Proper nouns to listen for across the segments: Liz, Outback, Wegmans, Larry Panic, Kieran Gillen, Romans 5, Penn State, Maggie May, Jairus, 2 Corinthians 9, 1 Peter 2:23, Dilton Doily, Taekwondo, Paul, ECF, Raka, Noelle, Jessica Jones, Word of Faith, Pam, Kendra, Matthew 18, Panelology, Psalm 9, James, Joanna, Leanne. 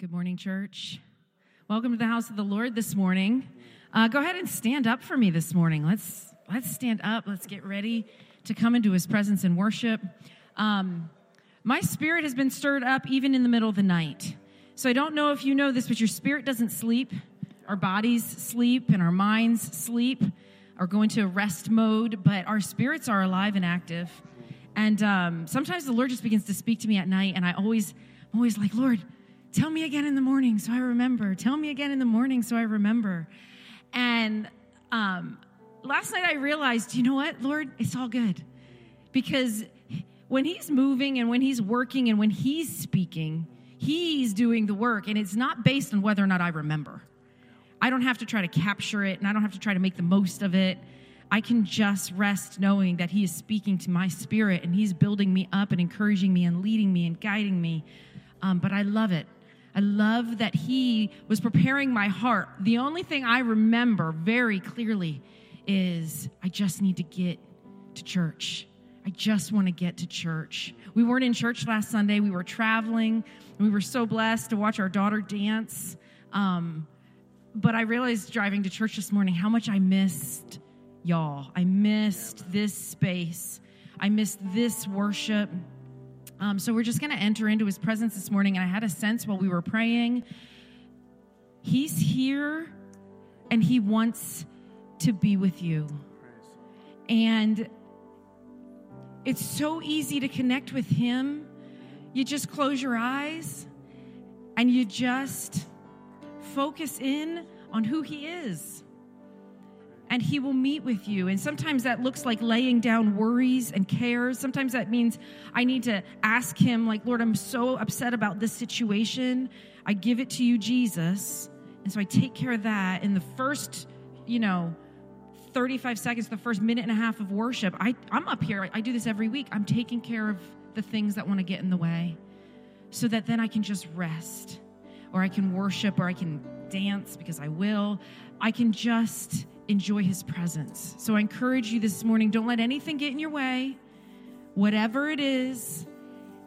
Good morning, church. Welcome to the house of the Lord this morning. Go ahead and stand up for me this morning. Let's stand up. Let's get ready to come into his presence and worship. My spirit has been stirred up even in the middle of the night. So I don't know if you know this, but your spirit doesn't sleep. Our bodies sleep and our minds sleep or go into rest mode, but our spirits are alive and active. And sometimes the Lord just begins to speak to me at night, and I'm always like, Lord, tell me again in the morning so I remember. Tell me again in the morning so I remember. And last night I realized, you know what, Lord, it's all good. Because when he's moving and when he's working and when he's speaking, he's doing the work. And it's not based on whether or not I remember. I don't have to try to capture it, and I don't have to try to make the most of it. I can just rest knowing that he is speaking to my spirit, and he's building me up and encouraging me and leading me and guiding me. But I love it. I love that he was preparing my heart. The only thing I remember very clearly is I just need to get to church. I just want to get to church. We weren't in church last Sunday. We were traveling. And we were so blessed to watch our daughter dance. But I realized driving to church this morning how much I missed y'all. I missed this space. I missed this worship. So we're just going to enter into his presence this morning, and I had a sense while we were praying, he's here, and he wants to be with you. And it's so easy to connect with him. You just close your eyes, and you just focus in on who he is, and he will meet with you. And sometimes that looks like laying down worries and cares. Sometimes that means I need to ask him, like, Lord, I'm so upset about this situation. I give it to you, Jesus. And so I take care of that. In the first, 35 seconds, the first minute and a half of worship, I'm up here. I do this every week. I'm taking care of the things that want to get in the way so that then I can just rest, or I can worship, or I can dance, because I will. I can just enjoy his presence. So I encourage you this morning, don't let anything get in your way. Whatever it is,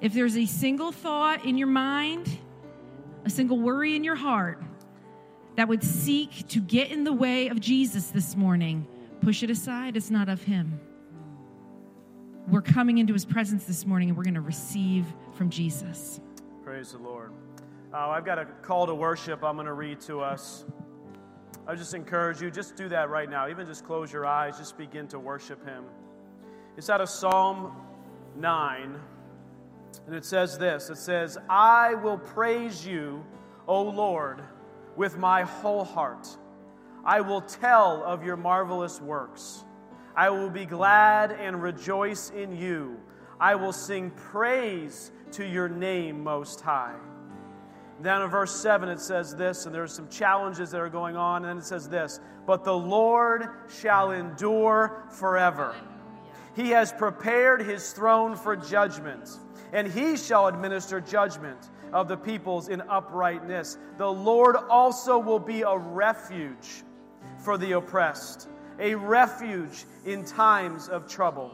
if there's a single thought in your mind, a single worry in your heart that would seek to get in the way of Jesus this morning, push it aside. It's not of him. We're coming into his presence this morning, and we're going to receive from Jesus. Praise the Lord. I've got a call to worship I'm going to read to us. I just encourage you, just do that right now. Even just close your eyes, just begin to worship him. It's out of Psalm 9, and it says this. It says, I will praise you, O Lord, with my whole heart. I will tell of your marvelous works. I will be glad and rejoice in you. I will sing praise to your name, Most High. Down in verse 7, it says this, and there are some challenges that are going on, and then it says this, but the Lord shall endure forever. He has prepared his throne for judgment, and he shall administer judgment of the peoples in uprightness. The Lord also will be a refuge for the oppressed, a refuge in times of trouble.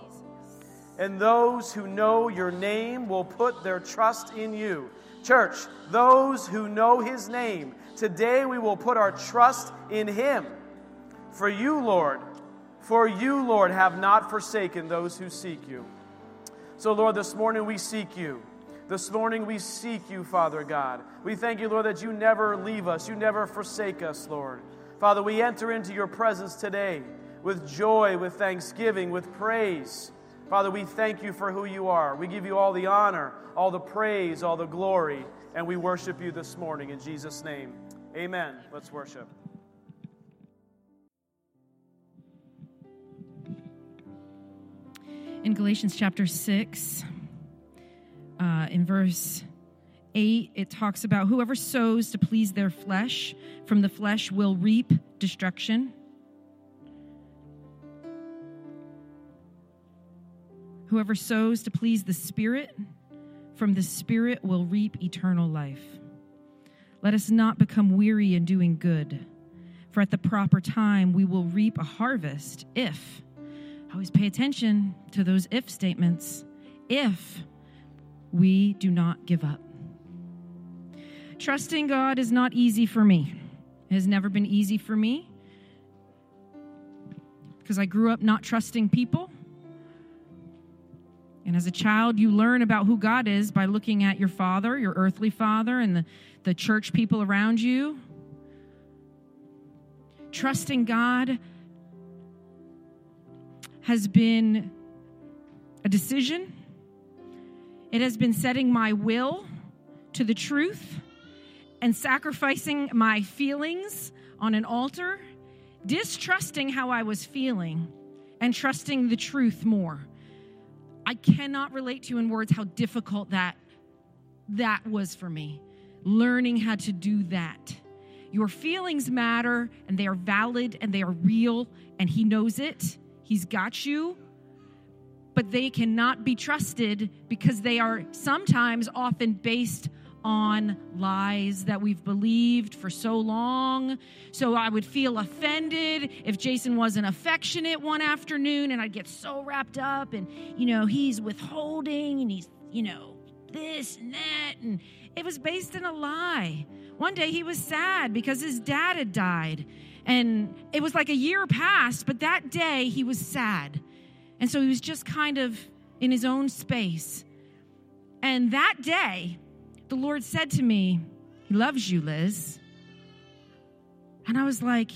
And those who know your name will put their trust in you. Church, those who know his name, today we will put our trust in him. For you, Lord, have not forsaken those who seek you. So, Lord, this morning we seek you. This morning we seek you, Father God. We thank you, Lord, that you never leave us. You never forsake us, Lord. Father, we enter into your presence today with joy, with thanksgiving, with praise. Father, we thank you for who you are. We give you all the honor, all the praise, all the glory, and we worship you this morning in Jesus' name. Amen. Let's worship. In Galatians chapter 6, in verse 8, it talks about whoever sows to please their flesh, from the flesh will reap destruction. Whoever sows to please the Spirit, from the Spirit will reap eternal life. Let us not become weary in doing good, for at the proper time we will reap a harvest if, always pay attention to those if statements, if we do not give up. Trusting God is not easy for me. It has never been easy for me because I grew up not trusting people. And as a child, you learn about who God is by looking at your father, your earthly father, and the church people around you. Trusting God has been a decision. It has been setting my will to the truth and sacrificing my feelings on an altar, distrusting how I was feeling and trusting the truth more. I cannot relate to you in words how difficult that was for me, learning how to do that. Your feelings matter, and they are valid, and they are real, and he knows it. He's got you. But they cannot be trusted because they are sometimes often based on lies that we've believed for so long. So I would feel offended if Jason wasn't affectionate one afternoon, and I'd get so wrapped up, and, he's withholding, and he's, this and that, and it was based in a lie. One day he was sad because his dad had died, and it was like a year passed, but that day he was sad. And so he was just kind of in his own space. And that day, the Lord said to me, "He loves you, Liz." And I was like,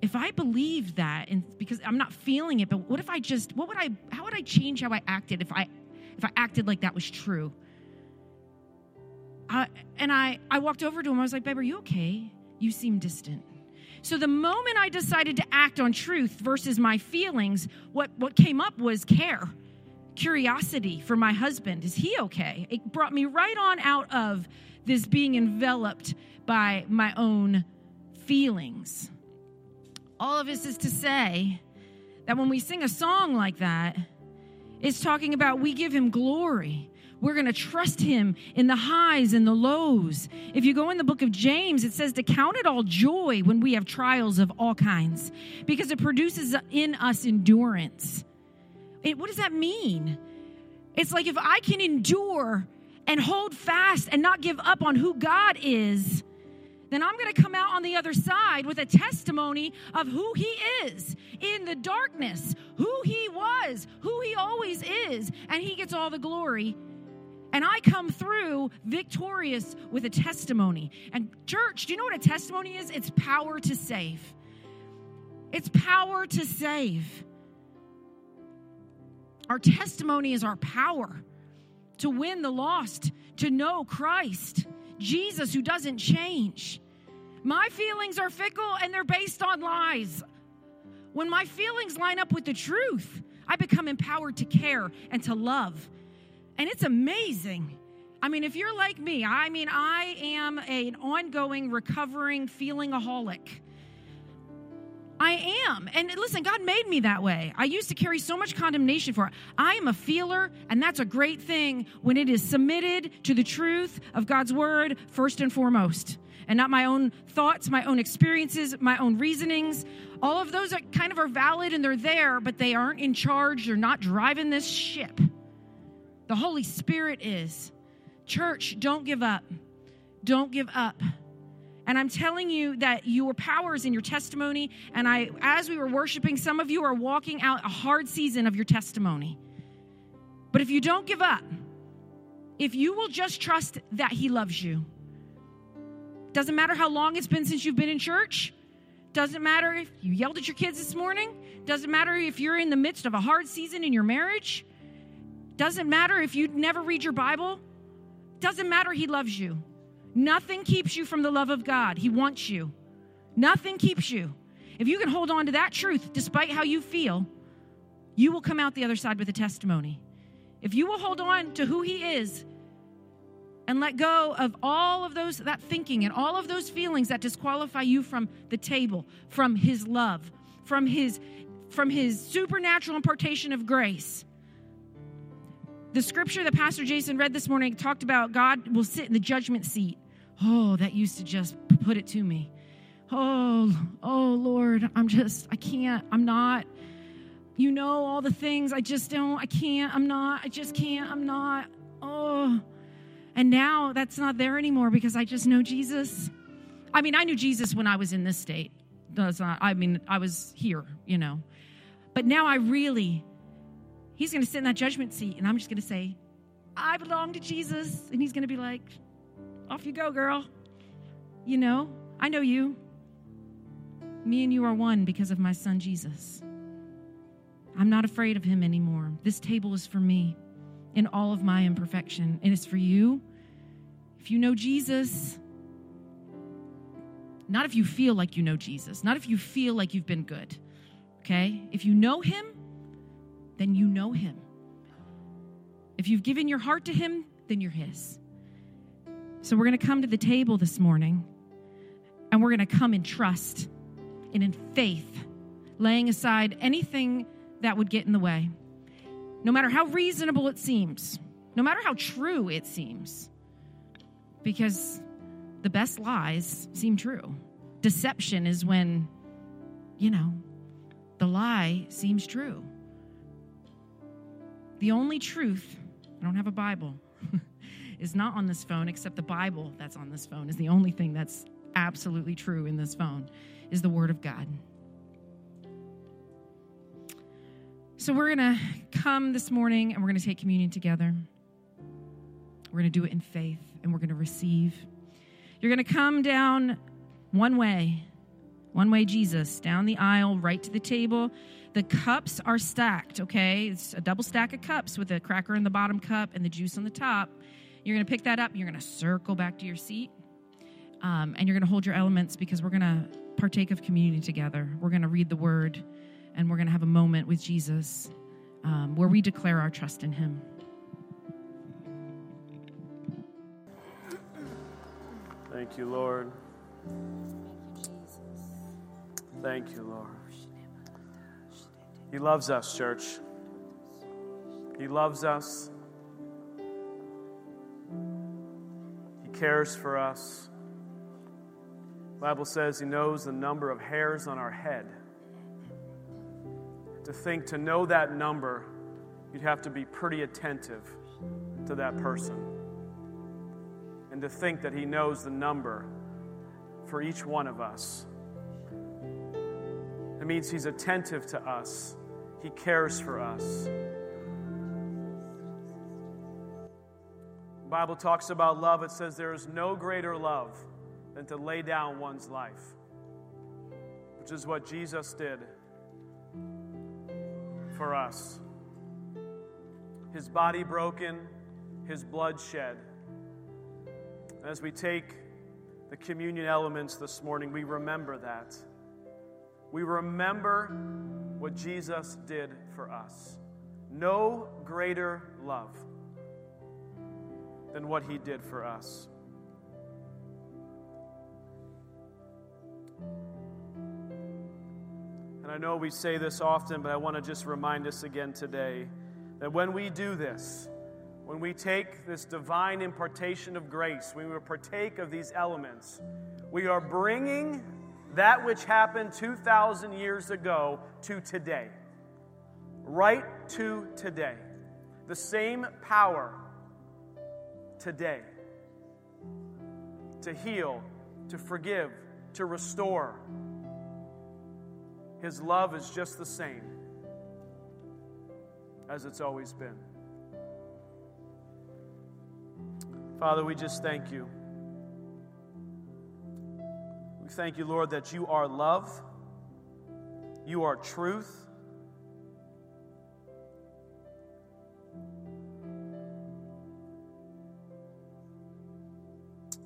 if I believed that, and because I'm not feeling it, but how would I change how I acted if I acted like that was true? I walked over to him. I was like, "Babe, are you okay? You seem distant." So the moment I decided to act on truth versus my feelings, what came up was care, curiosity for my husband. Is he okay? It brought me right on out of this being enveloped by my own feelings. All of this is to say that when we sing a song like that, it's talking about we give him glory. We're going to trust him in the highs and the lows. If you go in the book of James, it says to count it all joy when we have trials of all kinds, because it produces in us endurance. What does that mean? It's like if I can endure and hold fast and not give up on who God is, then I'm going to come out on the other side with a testimony of who he is in the darkness, who he was, who he always is, and he gets all the glory. And I come through victorious with a testimony. And church, do you know what a testimony is? It's power to save. It's power to save. Our testimony is our power to win the lost, to know Christ, Jesus, who doesn't change. My feelings are fickle, and they're based on lies. When my feelings line up with the truth, I become empowered to care and to love. And it's amazing. If you're like me, I am an ongoing, recovering feelingaholic. I am. And listen, God made me that way. I used to carry so much condemnation for it. I am a feeler, and that's a great thing when it is submitted to the truth of God's word first and foremost, and not my own thoughts, my own experiences, my own reasonings. All of those are kind of are valid, and they're there, but they aren't in charge. They're not driving this ship. The Holy Spirit is. Church, don't give up. Don't give up. And I'm telling you that your power is in your testimony. And as we were worshiping, some of you are walking out a hard season of your testimony. But if you don't give up, if you will just trust that he loves you, doesn't matter how long it's been since you've been in church, doesn't matter if you yelled at your kids this morning, doesn't matter if you're in the midst of a hard season in your marriage, doesn't matter if you never read your Bible, doesn't matter, he loves you. Nothing keeps you from the love of God. He wants you. Nothing keeps you. If you can hold on to that truth, despite how you feel, you will come out the other side with a testimony. If you will hold on to who he is and let go of all of that thinking and all of those feelings that disqualify you from the table, from his love, from his supernatural impartation of grace. The scripture that Pastor Jason read this morning talked about God will sit in the judgment seat. Oh, that used to just put it to me. Oh, Lord, I just can't. Oh, And now that's not there anymore because I just know Jesus. I mean, I knew Jesus when I was in this state. I was here, you know. But now I really, he's going to sit in that judgment seat, and I'm just going to say, I belong to Jesus. And he's going to be like, off you go, girl. You know, I know you. Me and you are one because of my son, Jesus. I'm not afraid of him anymore. This table is for me in all of my imperfection, and it's for you. If you know Jesus, not if you feel like you know Jesus, not if you feel like you've been good, okay? If you know him, then you know him. If you've given your heart to him, then you're his. So we're going to come to the table this morning, and we're going to come in trust and in faith, laying aside anything that would get in the way. No matter how reasonable it seems, no matter how true it seems, because the best lies seem true. Deception is when, you know, the lie seems true. The only truth, I don't have a Bible, is not on this phone, except the Bible that's on this phone is the only thing that's absolutely true in this phone, is the Word of God. So we're going to come this morning, and we're going to take communion together. We're going to do it in faith, and we're going to receive. You're going to come down one way Jesus, down the aisle, right to the table. The cups are stacked, okay? It's a double stack of cups with a cracker in the bottom cup and the juice on the top. You're going to pick that up, and you're going to circle back to your seat, and you're going to hold your elements because we're going to partake of communion together. We're going to read the Word, and we're going to have a moment with Jesus where we declare our trust in him. Thank you, Lord. Thank you, Lord. He loves us, church. He loves us. He cares for us. The Bible says he knows the number of hairs on our head. To think, to know that number, you'd have to be pretty attentive to that person. And to think that he knows the number for each one of us. It means he's attentive to us. He cares for us. The Bible talks about love. It says there is no greater love than to lay down one's life, which is what Jesus did for us. His body broken, his blood shed. As we take the communion elements this morning, we remember that. We remember what Jesus did for us. No greater love than what he did for us. And I know we say this often, but I want to just remind us again today that when we do this, when we take this divine impartation of grace, when we partake of these elements, we are bringing that which happened 2,000 years ago to today. Right to today. The same power today to heal, to forgive, to restore. His love is just the same as it's always been. Father, we just thank you. We thank you, Lord, that you are love, you are truth.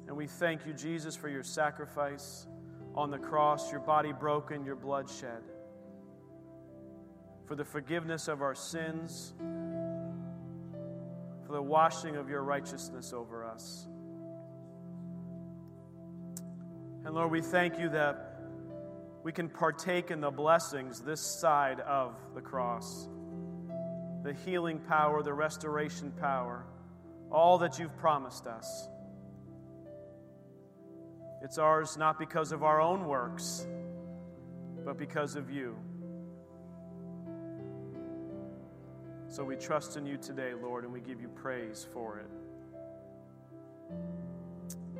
And we thank you, Jesus, for your sacrifice on the cross, your body broken, your blood shed, for the forgiveness of our sins, for the washing of your righteousness over us. And Lord, we thank you that we can partake in the blessings this side of the cross, the healing power, the restoration power, all that you've promised us. It's ours not because of our own works, but because of you. So we trust in you today, Lord, and we give you praise for it.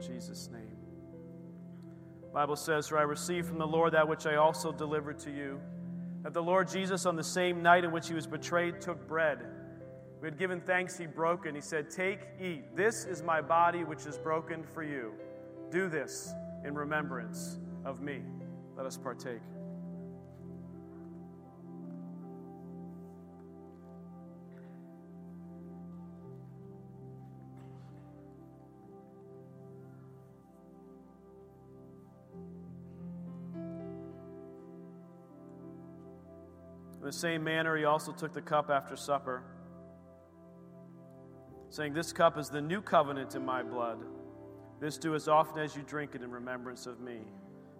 Jesus' name. The Bible says, "For I received from the Lord that which I also delivered to you, that the Lord Jesus, on the same night in which he was betrayed, took bread. We had given thanks, he broke it. He said, 'Take, eat. This is my body, which is broken for you. Do this in remembrance of me.'" Let us partake. In the same manner, he also took the cup after supper, saying, "This cup is the new covenant in my blood. This do as often as you drink it in remembrance of me.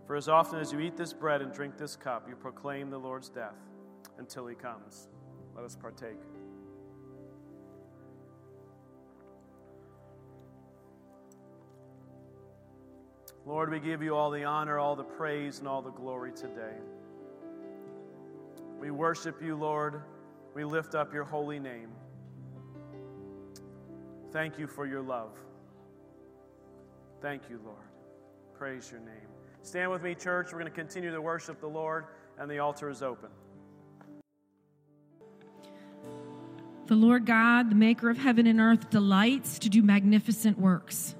For as often as you eat this bread and drink this cup, you proclaim the Lord's death until he comes." Let us partake. Lord, we give you all the honor, all the praise, and all the glory today. We worship you, Lord. We lift up your holy name. Thank you for your love. Thank you, Lord. Praise your name. Stand with me, church. We're going to continue to worship the Lord, and the altar is open. The Lord God, the maker of heaven and earth, delights to do magnificent works,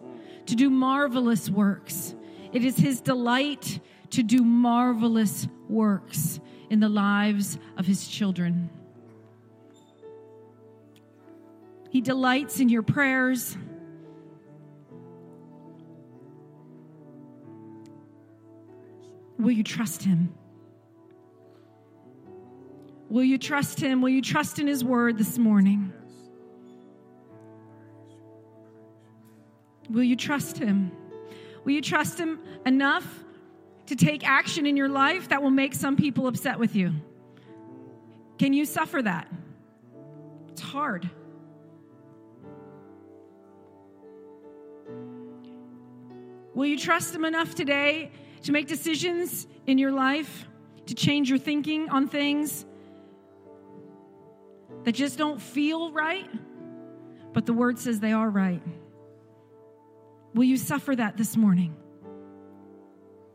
to do marvelous works. It is his delight to do marvelous works in the lives of his children. He delights in your prayers. Will you trust him? Will you trust him? Will you trust in his word this morning? Will you trust him? Will you trust him enough to take action in your life that will make some people upset with you? Can you suffer that? It's hard. Will you trust him enough today to make decisions in your life, to change your thinking on things that just don't feel right, but the word says they are right? Will you suffer that this morning?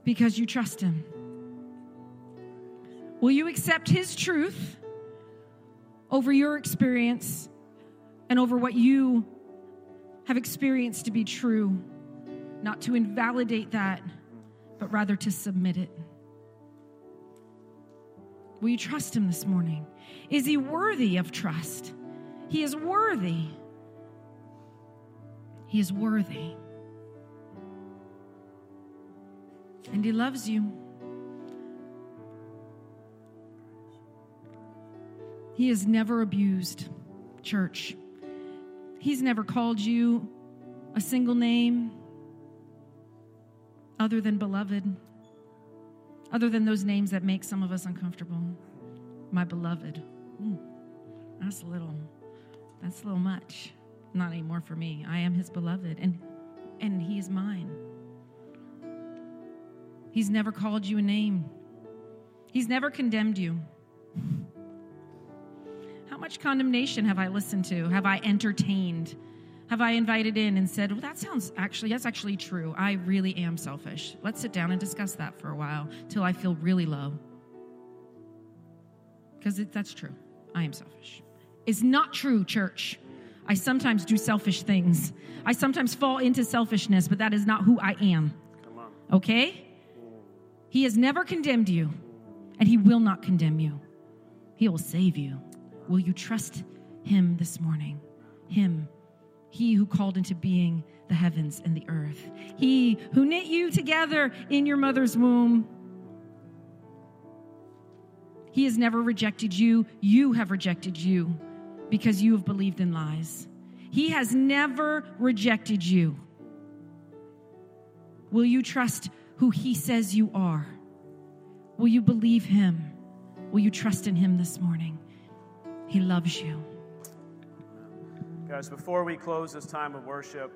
Because you trust him. Will you accept his truth over your experience and over what you have experienced to be true, not to invalidate that, but rather to submit it? Will you trust him this morning? Is he worthy of trust? He is worthy. He is worthy. And he loves you. He is never abused, church. He's never called you a single name other than beloved, other than those names that make some of us uncomfortable. My beloved. Ooh, that's a little much. Not anymore for me. I am his beloved, and he is mine. He's never called you a name. He's never condemned you. How much condemnation have I listened to? Have I entertained? Have I invited in and said, "Well, that's actually true. I really am selfish. Let's sit down and discuss that for a while till I feel really low." Because that's true. I am selfish. It's not true, church. I sometimes do selfish things. I sometimes fall into selfishness, but that is not who I am. Come on. Okay? He has never condemned you, and he will not condemn you. He will save you. Will you trust him this morning? Him, he who called into being the heavens and the earth. He who knit you together in your mother's womb. He has never rejected you. You have rejected you because you have believed in lies. He has never rejected you. Will you trust who he says you are? Will you believe him? Will you trust in him this morning? He loves you. Guys, before we close this time of worship,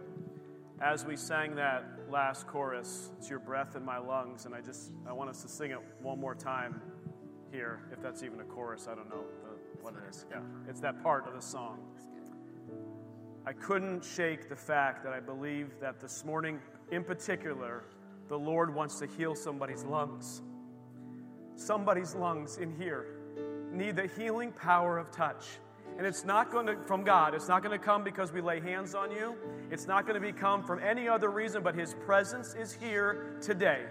as we sang that last chorus, "It's your breath in my lungs," and I want us to sing it one more time here, if that's even a chorus, I don't know what it is. Yeah, it's that part of the song. I couldn't shake the fact that I believe that this morning In particular, the Lord wants to heal somebody's lungs. Somebody's lungs in here need the healing power of touch. And it's not going to, from God, it's not going to come because we lay hands on you. It's not going to come from any other reason, but His presence is here today.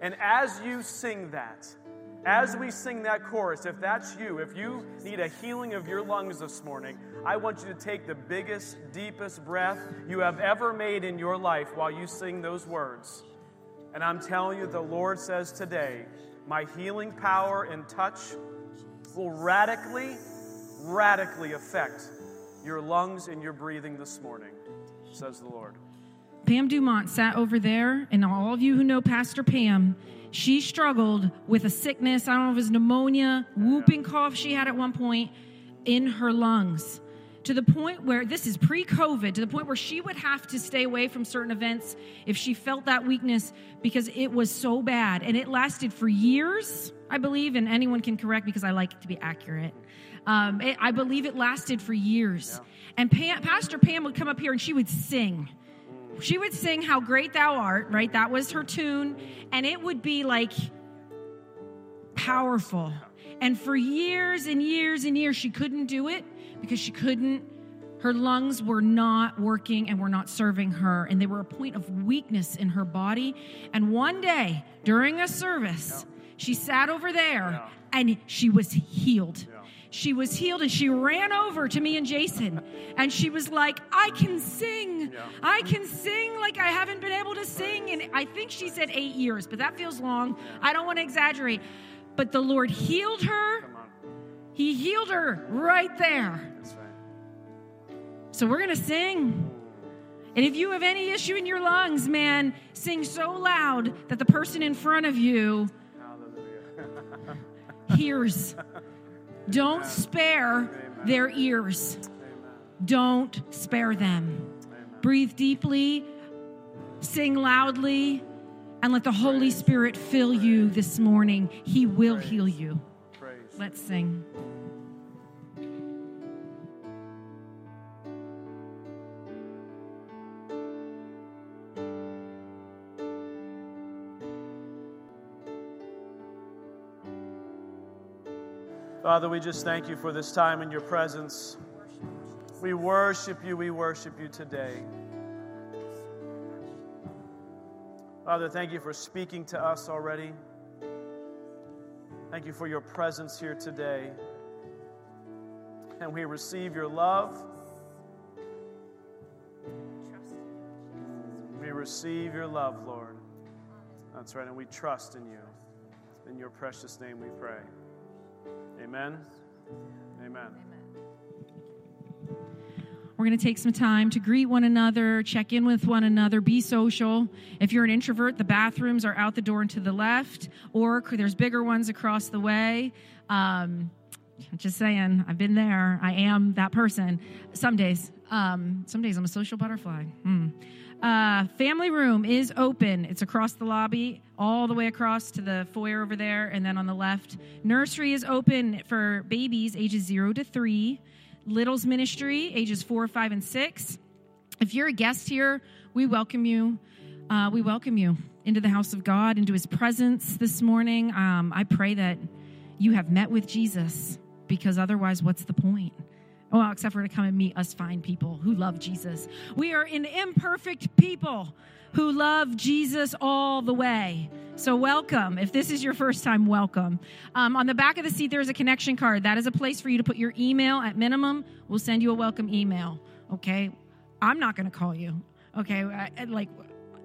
And as you sing that, as we sing that chorus, if that's you, if you need a healing of your lungs this morning, I want you to take the biggest, deepest breath you have ever made in your life while you sing those words. And I'm telling you, the Lord says today, my healing power and touch will radically affect your lungs and your breathing this morning, says the Lord. Pam Dumont sat over there, and all of you who know Pastor Pam, she struggled with a sickness, I don't know if it was pneumonia, whooping cough she had at one point in her lungs, to the point where, this is pre-COVID, to the point where she would have to stay away from certain events if she felt that weakness because it was so bad. And it lasted for years, I believe, and anyone can correct me because I like it to be accurate. I believe it lasted for years. Yeah. And Pastor Pam would come up here and she would sing. She would sing How Great Thou Art, right? That was her tune. And it would be like powerful. And for years and years and years, she couldn't do it because she couldn't. Her lungs were not working and were not serving her. And they were a point of weakness in her body. And one day during a service, she sat over there and she was healed. Yeah. She was healed, and she ran over to me and Jason, and she was like, I can sing. Yeah. I can sing like I haven't been able to sing in, I think she said 8 years, but that feels long. I don't want to exaggerate. But the Lord healed her. He healed her right there. That's right. So we're going to sing. And if you have any issue in your lungs, man, sing so loud that the person in front of you hears. Don't spare their ears. Don't spare them. Breathe deeply, sing loudly, and let the Holy Spirit fill you this morning. He will heal you. Let's sing. Father, we just thank you for this time in your presence. We worship you today. Father, thank you for speaking to us already. Thank you for your presence here today. And we receive your love. We receive your love, Lord. That's right, and we trust in you. In your precious name we pray. Amen. Amen. Amen. We're going to take some time to greet one another, check in with one another, be social. If you're an introvert, the bathrooms are out the door and to the left, or there's bigger ones across the way. Just saying, I've been there. I am that person. Some days I'm a social butterfly. Family room is open. It's across the lobby, all the way across to the foyer over there, and then on the left. Nursery is open for babies ages 0 to 3. Littles ministry, ages 4, 5, and 6. If you're a guest here, we welcome you. We welcome you into the house of God, into His presence this morning. I pray that you have met with Jesus, because otherwise, what's the point? Well, except for to come and meet us fine people who love Jesus. We are an imperfect people who love Jesus all the way. So welcome. If this is your first time, welcome. On the back of the seat, there's a connection card. That is a place for you to put your email. At minimum, we'll send you a welcome email, okay? I'm not going to call you, okay?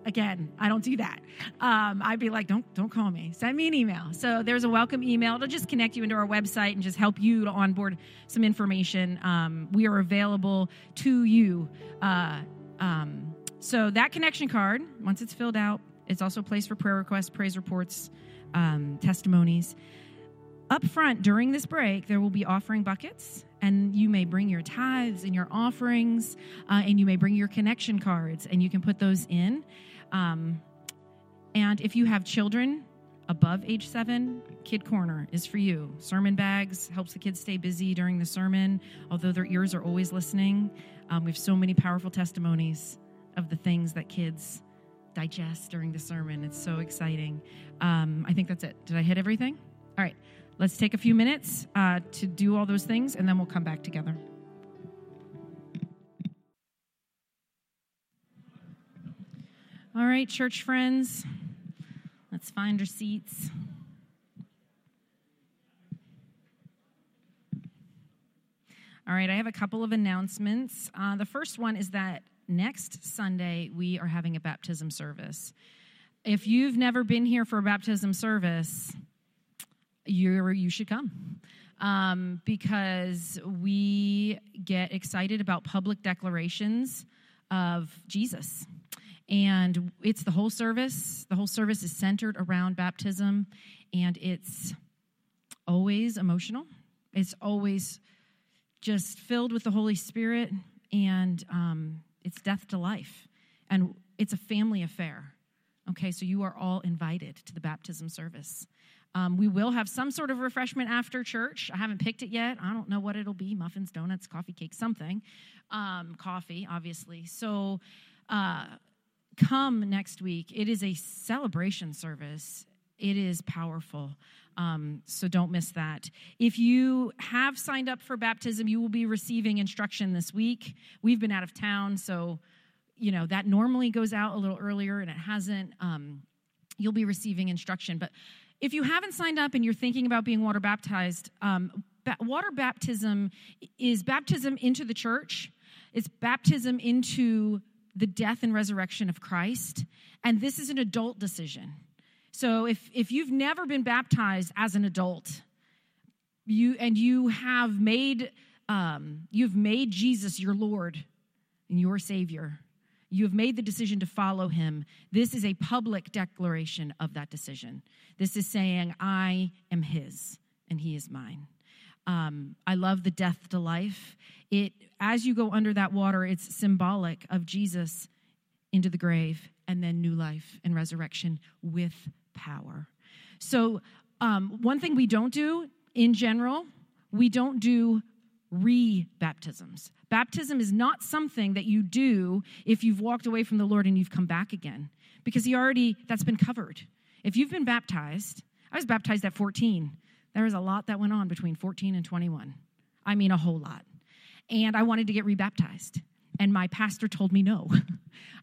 Again, I don't do that. I'd be like, don't call me. Send me an email. So there's a welcome email. It'll just connect you into our website and just help you to onboard some information. We are available to you. So that connection card, once it's filled out, it's also a place for prayer requests, praise reports, testimonies. Up front during this break, there will be offering buckets, and you may bring your tithes and your offerings, and you may bring your connection cards, and you can put those in. And if you have children above age 7, Kid Corner is for you. Sermon bags helps the kids stay busy during the sermon, although their ears are always listening. We have so many powerful testimonies of the things that kids digest during the sermon. It's so exciting. I think that's it. Did I hit everything? All right. Let's take a few minutes to do all those things, and then we'll come back together. All right, church friends, let's find our seats. All right, I have a couple of announcements. The first one is that next Sunday, we are having a baptism service. If you've never been here for a baptism service, you should come because we get excited about public declarations of Jesus. And it's the whole service. The whole service is centered around baptism, and it's always emotional. It's always just filled with the Holy Spirit, and it's death to life. And it's a family affair. Okay, so you are all invited to the baptism service. We will have some sort of refreshment after church. I haven't picked it yet. I don't know what it'll be. Muffins, donuts, coffee, cake, something. Coffee, obviously. So come next week. It is a celebration service. It is powerful. So don't miss that. If you have signed up for baptism, you will be receiving instruction this week. We've been out of town, so you know that normally goes out a little earlier, and it hasn't. You'll be receiving instruction, but if you haven't signed up and you're thinking about being water baptized, water baptism is baptism into the church. It's baptism into the death and resurrection of Christ. And this is an adult decision. So if you've never been baptized as an adult, you've made Jesus your Lord and your Savior, you have made the decision to follow him. This is a public declaration of that decision. This is saying, I am his and he is mine. I love the death to life. As you go under that water, it's symbolic of Jesus into the grave and then new life and resurrection with power. So one thing we don't do in general, we don't do re-baptisms. Baptism is not something that you do if you've walked away from the Lord and you've come back again, because that's been covered. If you've been baptized, I was baptized at 14. There was a lot that went on between 14 and 21. I mean, a whole lot. And I wanted to get rebaptized. And my pastor told me, no,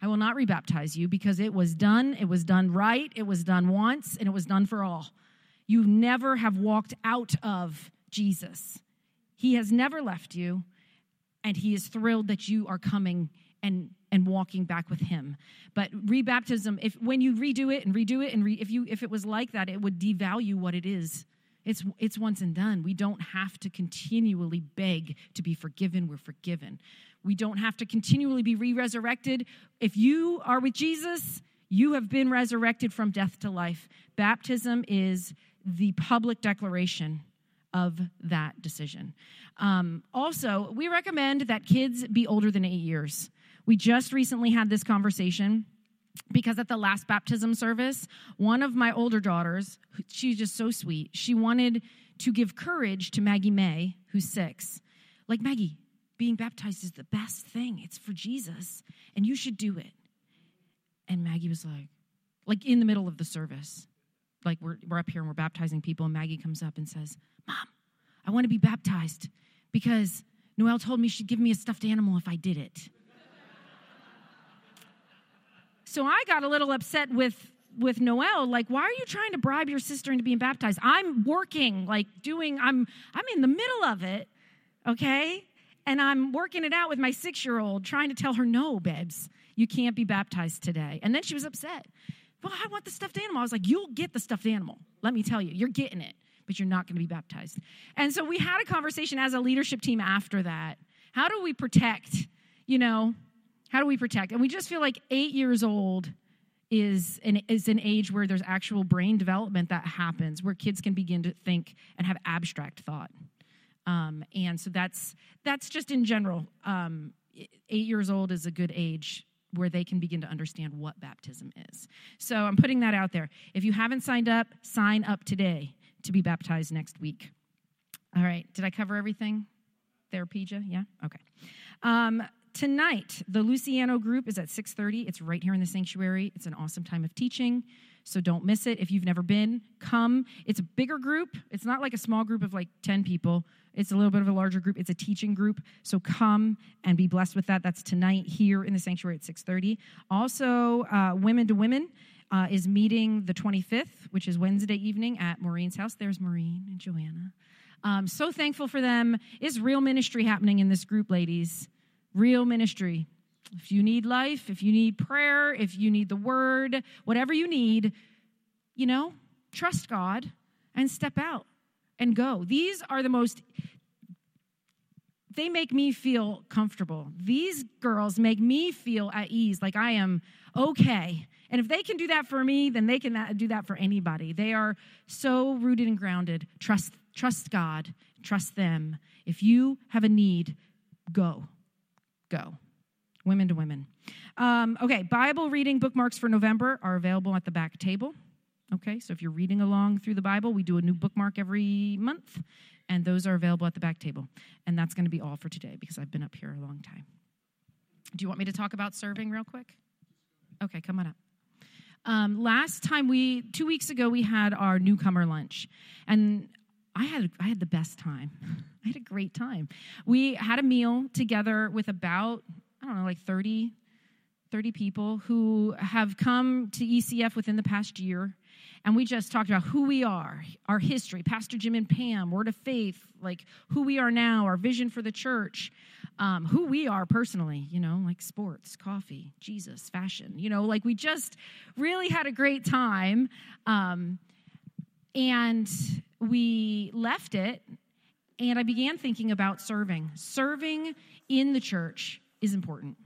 I will not rebaptize you because it was done. It was done right. It was done once, and it was done for all. You never have walked out of Jesus. He has never left you, and he is thrilled that you are coming and walking back with him. But rebaptism, when you redo it, if it was like that, it would devalue what it is. It's once and done. We don't have to continually beg to be forgiven. We're forgiven. We don't have to continually be re-resurrected. If you are with Jesus, you have been resurrected from death to life. Baptism is the public declaration of that decision. Also, we recommend that kids be older than 8 years. We just recently had this conversation because at the last baptism service, one of my older daughters, she's just so sweet, she wanted to give courage to Maggie May, who's 6. Like, Maggie, being baptized is the best thing. It's for Jesus, and you should do it. And Maggie was like in the middle of the service, like we're up here and we're baptizing people, and Maggie comes up and says, Mom, I want to be baptized because Noelle told me she'd give me a stuffed animal if I did it. So I got a little upset with Noelle, like, why are you trying to bribe your sister into being baptized? I'm working, I'm in the middle of it, okay? And I'm working it out with my 6-year-old, trying to tell her, no, babes, you can't be baptized today. And then she was upset. Well, I want the stuffed animal. I was like, you'll get the stuffed animal. Let me tell you, you're getting it, but you're not going to be baptized. And so we had a conversation as a leadership team after that. How do we protect, how do we protect? And we just feel like 8 years old is an age where there's actual brain development that happens, where kids can begin to think and have abstract thought. And so that's just in general. 8 years old is a good age where they can begin to understand what baptism is. So I'm putting that out there. If you haven't signed up, sign up today to be baptized next week. All right, did I cover everything there, PJ? Yeah? Okay. tonight, the Luciano group is at 6:30. It's right here in the sanctuary. It's an awesome time of teaching, so don't miss it. If you've never been, come. It's a bigger group. It's not like a small group of like 10 people. It's a little bit of a larger group. It's a teaching group, so come and be blessed with that. That's tonight here in the sanctuary at 6:30. Also, Women to Women is meeting the 25th, which is Wednesday evening at Maureen's house. There's Maureen and Joanna. So thankful for them. It's real ministry happening in this group, ladies. Real ministry. If you need life, if you need prayer, if you need the word, whatever you need, you know, trust God and step out and go. These are the most, they make me feel comfortable. These girls make me feel at ease, like I am okay. And if they can do that for me, then they can do that for anybody. They are so rooted and grounded. Trust God. Trust them. If you have a need, go. Women to Women. Okay, Bible reading bookmarks for November are available at the back table. Okay, so if you're reading along through the Bible, we do a new bookmark every month, and those are available at the back table. And that's going to be all for today because I've been up here a long time. Do you want me to talk about serving real quick? Okay, come on up. Last time 2 weeks ago, we had our newcomer lunch, and I had the best time. I had a great time. We had a meal together with about, 30 people who have come to ECF within the past year, and we just talked about who we are, our history, Pastor Jim and Pam, Word of Faith, like who we are now, our vision for the church, who we are personally, like sports, coffee, Jesus, fashion, like we just really had a great time, and we left it, and I began thinking about serving. Serving in the church is important.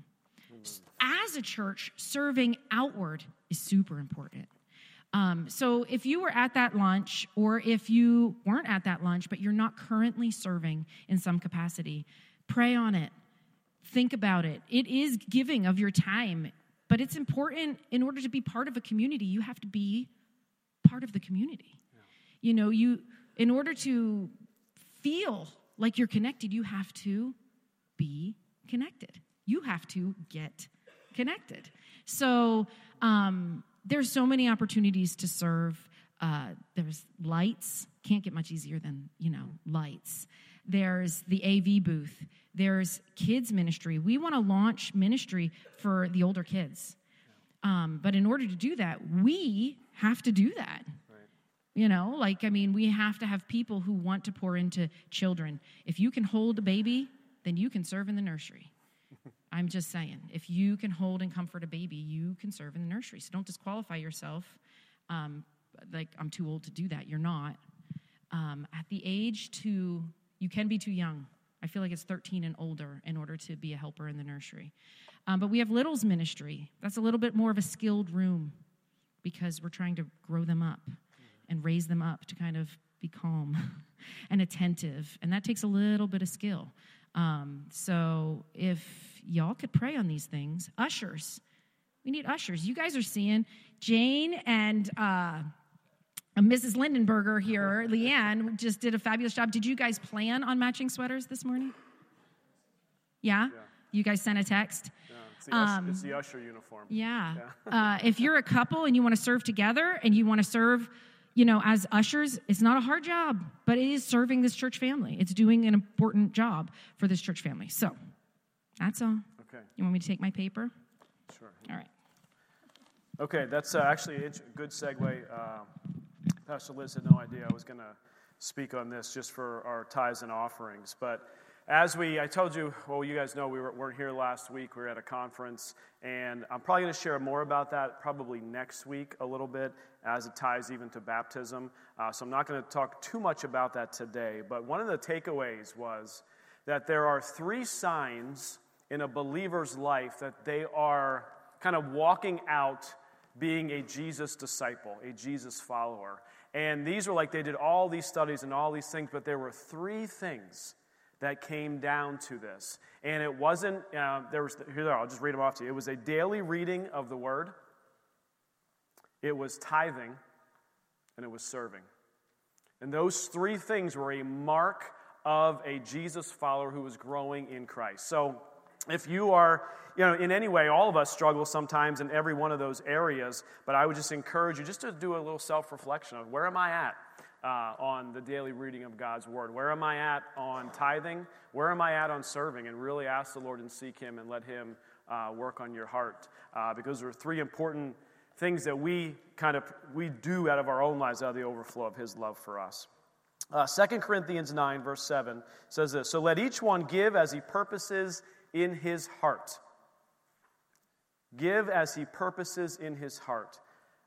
As a church, serving outward is super important. So if you were at that lunch, or if you weren't at that lunch, but you're not currently serving in some capacity, pray on it. Think about it. It is giving of your time, but it's important. In order to be part of a community, you have to be part of the community. Yeah. In order to feel like you're connected, you have to be connected. You have to get connected. So there's so many opportunities to serve. There's lights. Can't get much easier than, lights. There's the AV booth. There's kids ministry. We want to launch ministry for the older kids. But in order to do that, we have to do that. We have to have people who want to pour into children. If you can hold a baby, then you can serve in the nursery. I'm just saying, if you can hold and comfort a baby, you can serve in the nursery. So don't disqualify yourself. I'm too old to do that. You're not. At the age to, you can be too young. I feel like it's 13 and older in order to be a helper in the nursery. But we have littles ministry. That's a little bit more of a skilled room because we're trying to grow them up and raise them up to kind of be calm and attentive. And that takes a little bit of skill. So if y'all could pray on these things, ushers, we need ushers. You guys are seeing Jane and Mrs. Lindenberger here, Leanne, just did a fabulous job. Did you guys plan on matching sweaters this morning? Yeah? You guys sent a text? Yeah. It's the usher uniform. Yeah. If you're a couple and you want to serve together and you want to serve as ushers, it's not a hard job, but it is serving this church family. It's doing an important job for this church family. So that's all. Okay. You want me to take my paper? Sure. All right. Okay, that's actually a good segue. Pastor Liz had no idea I was going to speak on this just for our tithes and offerings. But I told you, you guys know we weren't here last week. We were at a conference, and I'm probably going to share more about that probably next week a little bit, as it ties even to baptism. So I'm not going to talk too much about that today. But one of the takeaways was that there are three signs in a believer's life that they are kind of walking out being a Jesus disciple, a Jesus follower. And these were like, they did all these studies and all these things, but there were three things that came down to this. And it wasn't, here they are, I'll just read them off to you. It was a daily reading of the Word. It was tithing, and it was serving. And those three things were a mark of a Jesus follower who was growing in Christ. So If you are, in any way, all of us struggle sometimes in every one of those areas, but I would just encourage you just to do a little self-reflection of where am I at on the daily reading of God's Word? Where am I at on tithing? Where am I at on serving? And really ask the Lord and seek Him and let Him work on your heart, because there are three important things that we do out of our own lives out of the overflow of His love for us. 2 Corinthians 9, verse 7 says this, "So let each one give as he purposes in his heart. Give as he purposes in his heart,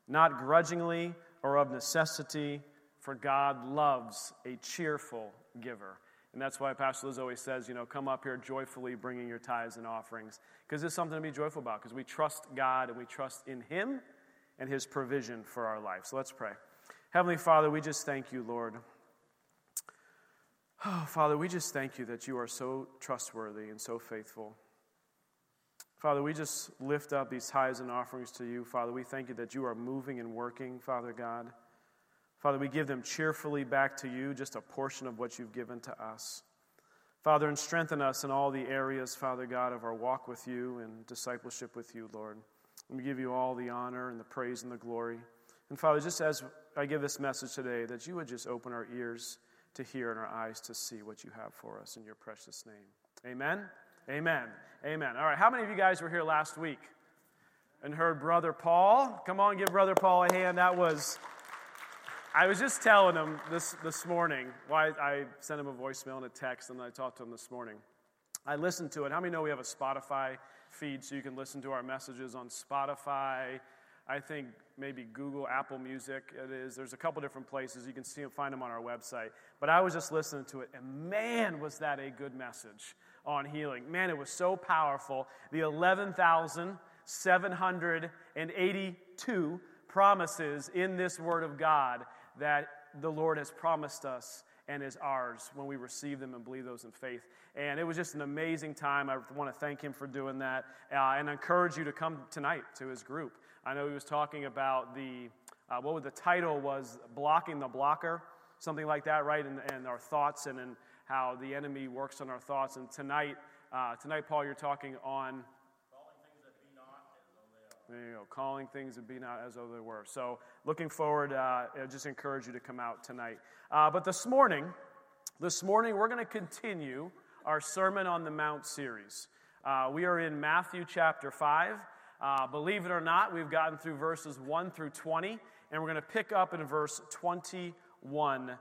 not grudgingly or of necessity, for God loves a cheerful giver." And that's why Pastor Liz always says, come up here joyfully bringing your tithes and offerings, because it's something to be joyful about, because we trust God and we trust in Him and His provision for our life. So let's pray. Heavenly Father, we just thank you, Lord. Oh, Father, we just thank you that you are so trustworthy and so faithful. Father, we just lift up these tithes and offerings to you. Father, we thank you that you are moving and working, Father God. Father, we give them cheerfully back to you, just a portion of what you've given to us. Father, and strengthen us in all the areas, Father God, of our walk with you and discipleship with you, Lord. And we give you all the honor and the praise and the glory. And Father, just as I give this message today, that you would just open our ears to hear and our eyes to see what you have for us in your precious name. Amen? Amen. Amen. All right, how many of you guys were here last week and heard Brother Paul? Come on, give Brother Paul a hand. I was just telling him this morning, why I sent him a voicemail and a text, and I talked to him this morning. I listened to it. How many know we have a Spotify feed, so you can listen to our messages on Spotify? I think maybe Google, Apple Music, it is. There's a couple different places. You can see them, find them on our website. But I was just listening to it, and man, was that a good message on healing. Man, it was so powerful. The 11,782 promises in this Word of God that the Lord has promised us and is ours when we receive them and believe those in faith. And it was just an amazing time. I want to thank him for doing that, and encourage you to come tonight to his group. I know he was talking about the title was Blocking the Blocker, something like that, right? And our thoughts and how the enemy works on our thoughts. And tonight, Paul, you're talking on calling things that be not as though they were. So looking forward, I just encourage you to come out tonight. But this morning we're going to continue our Sermon on the Mount series. We are in Matthew chapter 5. Believe it or not, we've gotten through verses 1 through 20, and we're going to pick up in verse 21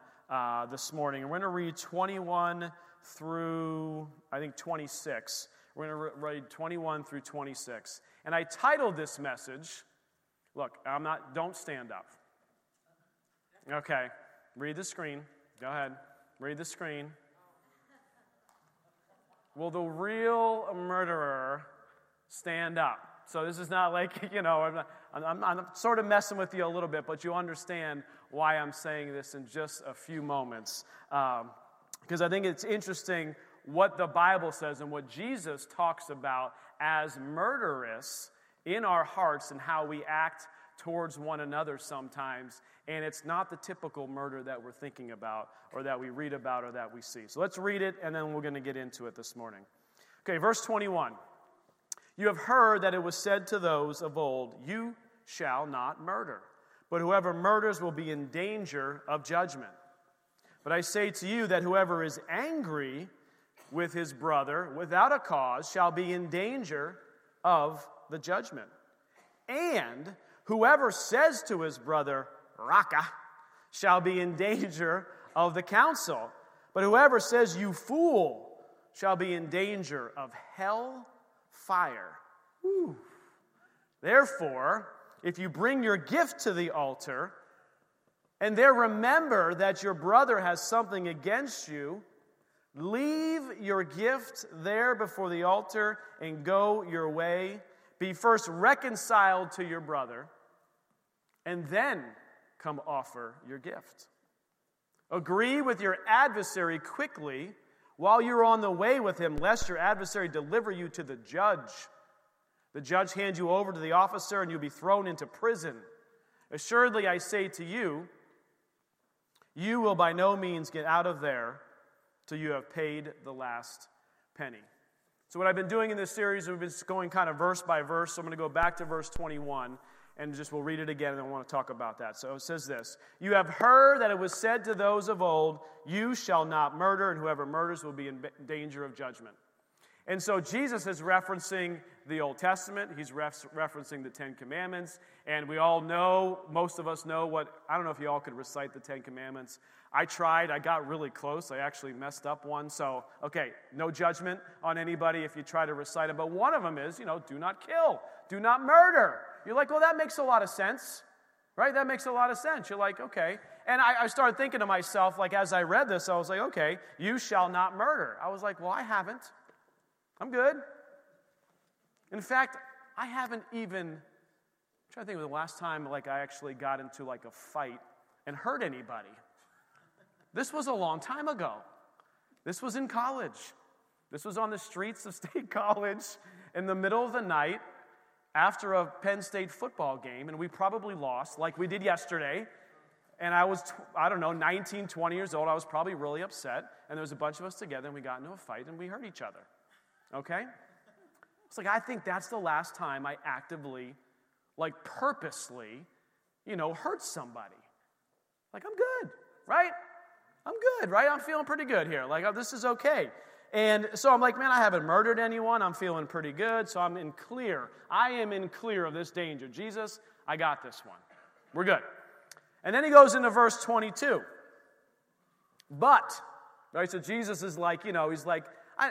this morning. And we're going to read 21 through, I think, 26. We're going to read 21 through 26. And I titled this message, Don't Stand Up. Okay, read the screen. Go ahead. Read the screen. Will the real murderer stand up? So this is not I'm sort of messing with you a little bit, but you understand why I'm saying this in just a few moments. Because I think it's interesting what the Bible says and what Jesus talks about as murderous in our hearts and how we act towards one another sometimes, and it's not the typical murder that we're thinking about or that we read about or that we see. So let's read it, and then we're going to get into it this morning. Okay, verse 21. "You have heard that it was said to those of old, 'You shall not murder,' but whoever murders will be in danger of judgment. But I say to you that whoever is angry with his brother without a cause shall be in danger of the judgment. And whoever says to his brother, 'Raka,' shall be in danger of the council. But whoever says, 'You fool,' shall be in danger of hell fire. Whew. Therefore, if you bring your gift to the altar, and there remember that your brother has something against you, leave your gift there before the altar and go your way. Be first reconciled to your brother, and then come offer your gift. Agree with your adversary quickly while you're on the way with him, lest your adversary deliver you to the judge. The judge hands you over to the officer, and you'll be thrown into prison. Assuredly, I say to you, you will by no means get out of there till you have paid the last penny." So what I've been doing in this series, we've been going kind of verse by verse. So I'm going to go back to verse 21, and just we'll read it again, and I want to talk about that. So it says this: "You have heard that it was said to those of old, 'You shall not murder, and whoever murders will be in danger of judgment.'" And so Jesus is referencing the Old Testament. He's referencing the Ten Commandments. And we all know, most of us know what, I don't know if you all could recite the Ten Commandments. I tried. I got really close. I actually messed up one. So, okay, no judgment on anybody if you try to recite it. But one of them is, you know, do not kill. Do not murder. You're like, well, that makes a lot of sense. Right? That makes a lot of sense. You're like, okay. And I started thinking to myself, like, as I read this, I was like, okay, you shall not murder. I was like, well, I haven't. I'm good. In fact, I haven't even, I'm trying to think of the last time like I actually got into like a fight and hurt anybody. This was a long time ago. This was in college. This was on the streets of State College in the middle of the night after a Penn State football game, and we probably lost like we did yesterday. And I was, I don't know, 19, 20 years old. I was probably really upset, and there was a bunch of us together, and we got into a fight, and we hurt each other. Okay? It's like, I think that's the last time I actively, like purposely, you know, hurt somebody. Like, I'm good, right? I'm good, right? I'm feeling pretty good here. Like, oh, this is okay. And so I'm like, man, I haven't murdered anyone. I'm feeling pretty good. So I'm in clear. I am in clear of this danger. Jesus, I got this one. We're good. And then he goes into verse 22. But, right, so Jesus is like, you know, he's like,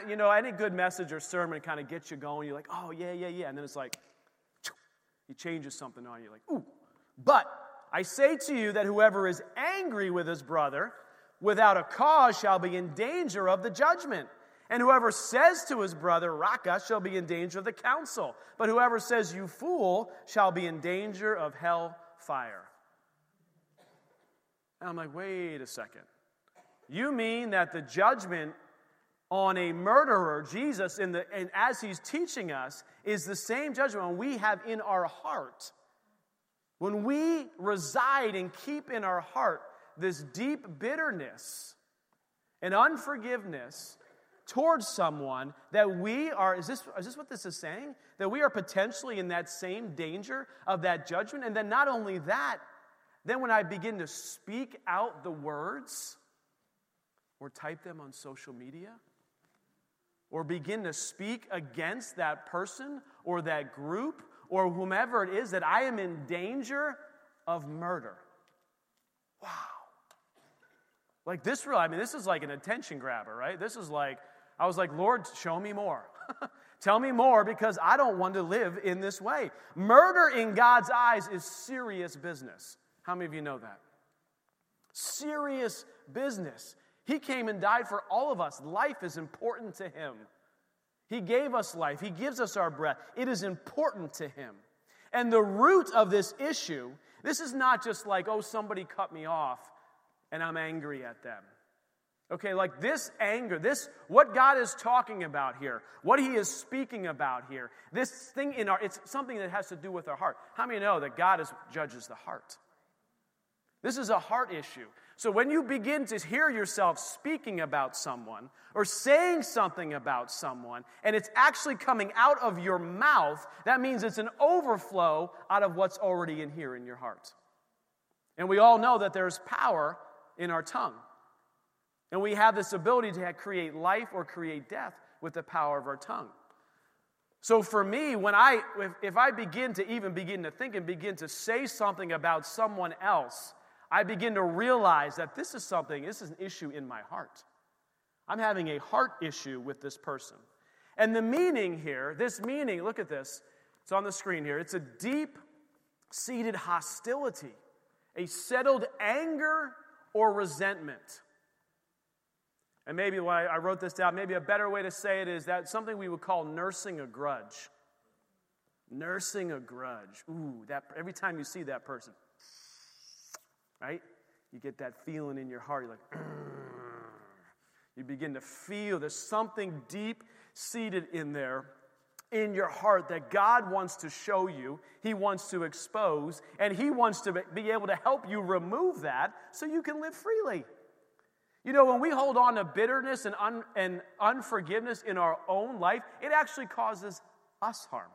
you know, any good message or sermon kind of gets you going. You're like, oh, yeah, yeah, yeah. And then it's like, he changes something on you. Like, ooh. But I say to you that whoever is angry with his brother without a cause shall be in danger of the judgment. And whoever says to his brother, Raka, shall be in danger of the council. But whoever says, you fool, shall be in danger of hell fire. And I'm like, wait a second. You mean that the judgment on a murderer, Jesus, and as he's teaching us, is the same judgment we have in our heart. When we reside and keep in our heart this deep bitterness and unforgiveness towards someone, that we are, is this what this is saying? That we are potentially in that same danger of that judgment? And then not only that, then when I begin to speak out the words or type them on social media, or begin to speak against that person or that group or whomever it is, that I am in danger of murder. Wow. Like this, really, I mean, this is like an attention grabber, right? This is like, I was like, Lord, show me more. Tell me more, because I don't want to live in this way. Murder in God's eyes is serious business. How many of you know that? Serious business. He came and died for all of us. Life is important to him. He gave us life. He gives us our breath. It is important to him. And the root of this issue, this is not just like, oh, somebody cut me off and I'm angry at them. Okay, like this anger, this, what God is talking about here, what he is speaking about here, this thing in our, it's something that has to do with our heart. How many know that God judges the heart? This is a heart issue. So when you begin to hear yourself speaking about someone or saying something about someone, and it's actually coming out of your mouth, that means it's an overflow out of what's already in here in your heart. And we all know that there's power in our tongue. And we have this ability to create life or create death with the power of our tongue. So for me, when if I begin to even begin to think and begin to say something about someone else, I begin to realize that this is an issue in my heart. I'm having a heart issue with this person. And the meaning here, this meaning, look at this. It's on the screen here. It's a deep-seated hostility, a settled anger or resentment. And maybe when I wrote this down, maybe a better way to say it is that something we would call nursing a grudge. Nursing a grudge. Ooh, that every time you see that person, right? You get that feeling in your heart. You're like, you begin to feel there's something deep-seated in there, in your heart, that God wants to show you, he wants to expose, and he wants to be able to help you remove that so you can live freely. You know, when we hold on to bitterness and unforgiveness in our own life, it actually causes us harm.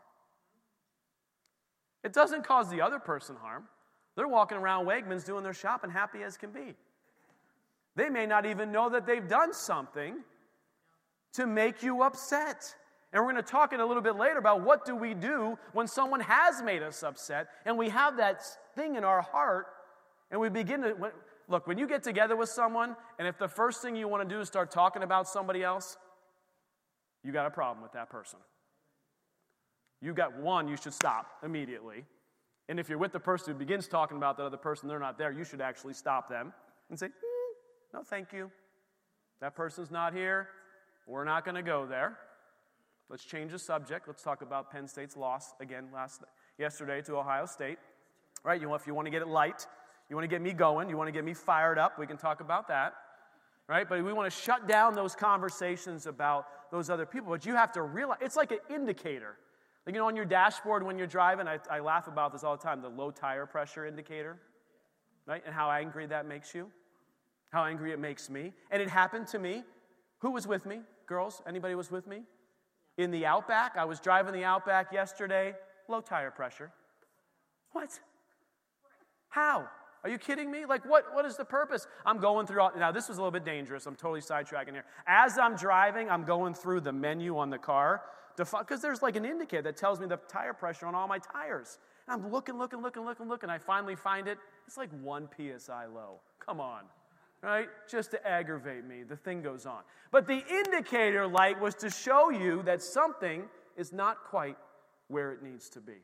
It doesn't cause the other person harm. They're walking around Wegmans doing their shopping happy as can be. They may not even know that they've done something to make you upset. And we're going to talk in a little bit later about what do we do when someone has made us upset and we have that thing in our heart and we begin to... Look, when you get together with someone and if the first thing you want to do is start talking about somebody else, you got a problem with that person. You got one, you should stop immediately. And if you're with the person who begins talking about that other person, they're not there, you should actually stop them and say, no, thank you. That person's not here. We're not going to go there. Let's change the subject. Let's talk about Penn State's loss again yesterday to Ohio State. Right? You know, if you want to get it light, you want to get me going, you want to get me fired up, we can talk about that. Right? But we want to shut down those conversations about those other people. But you have to realize, it's like an indicator. Like, you know, on your dashboard when you're driving, I laugh about this all the time, the low tire pressure indicator. Right? And how angry that makes you. How angry it makes me. And it happened to me. Who was with me? Girls? Anybody was with me? In the Outback, I was driving the Outback yesterday, low tire pressure. What? How? Are you kidding me? Like, what is the purpose? I'm going through, now this was a little bit dangerous, I'm totally sidetracking here. As I'm driving, I'm going through the menu on the car, because there's like an indicator that tells me the tire pressure on all my tires. And I'm looking, I finally find it, it's like 1 PSI low. Come on. Right? Just to aggravate me. The thing goes on. But the indicator light was to show you that something is not quite where it needs to be.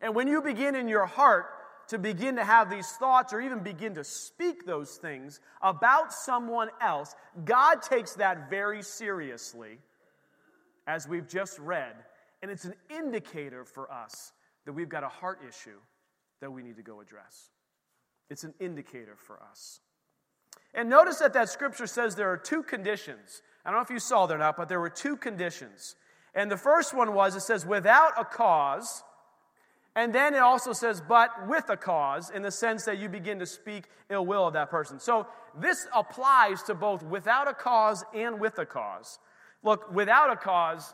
And when you begin in your heart to begin to have these thoughts or even begin to speak those things about someone else, God takes that very seriously, as we've just read. And it's an indicator for us that we've got a heart issue that we need to go address. It's an indicator for us. And notice that scripture says there are two conditions. I don't know if you saw that or not, but there were two conditions. And the first one was, it says, without a cause. And then it also says, but with a cause, in the sense that you begin to speak ill will of that person. So this applies to both without a cause and with a cause. Look, without a cause,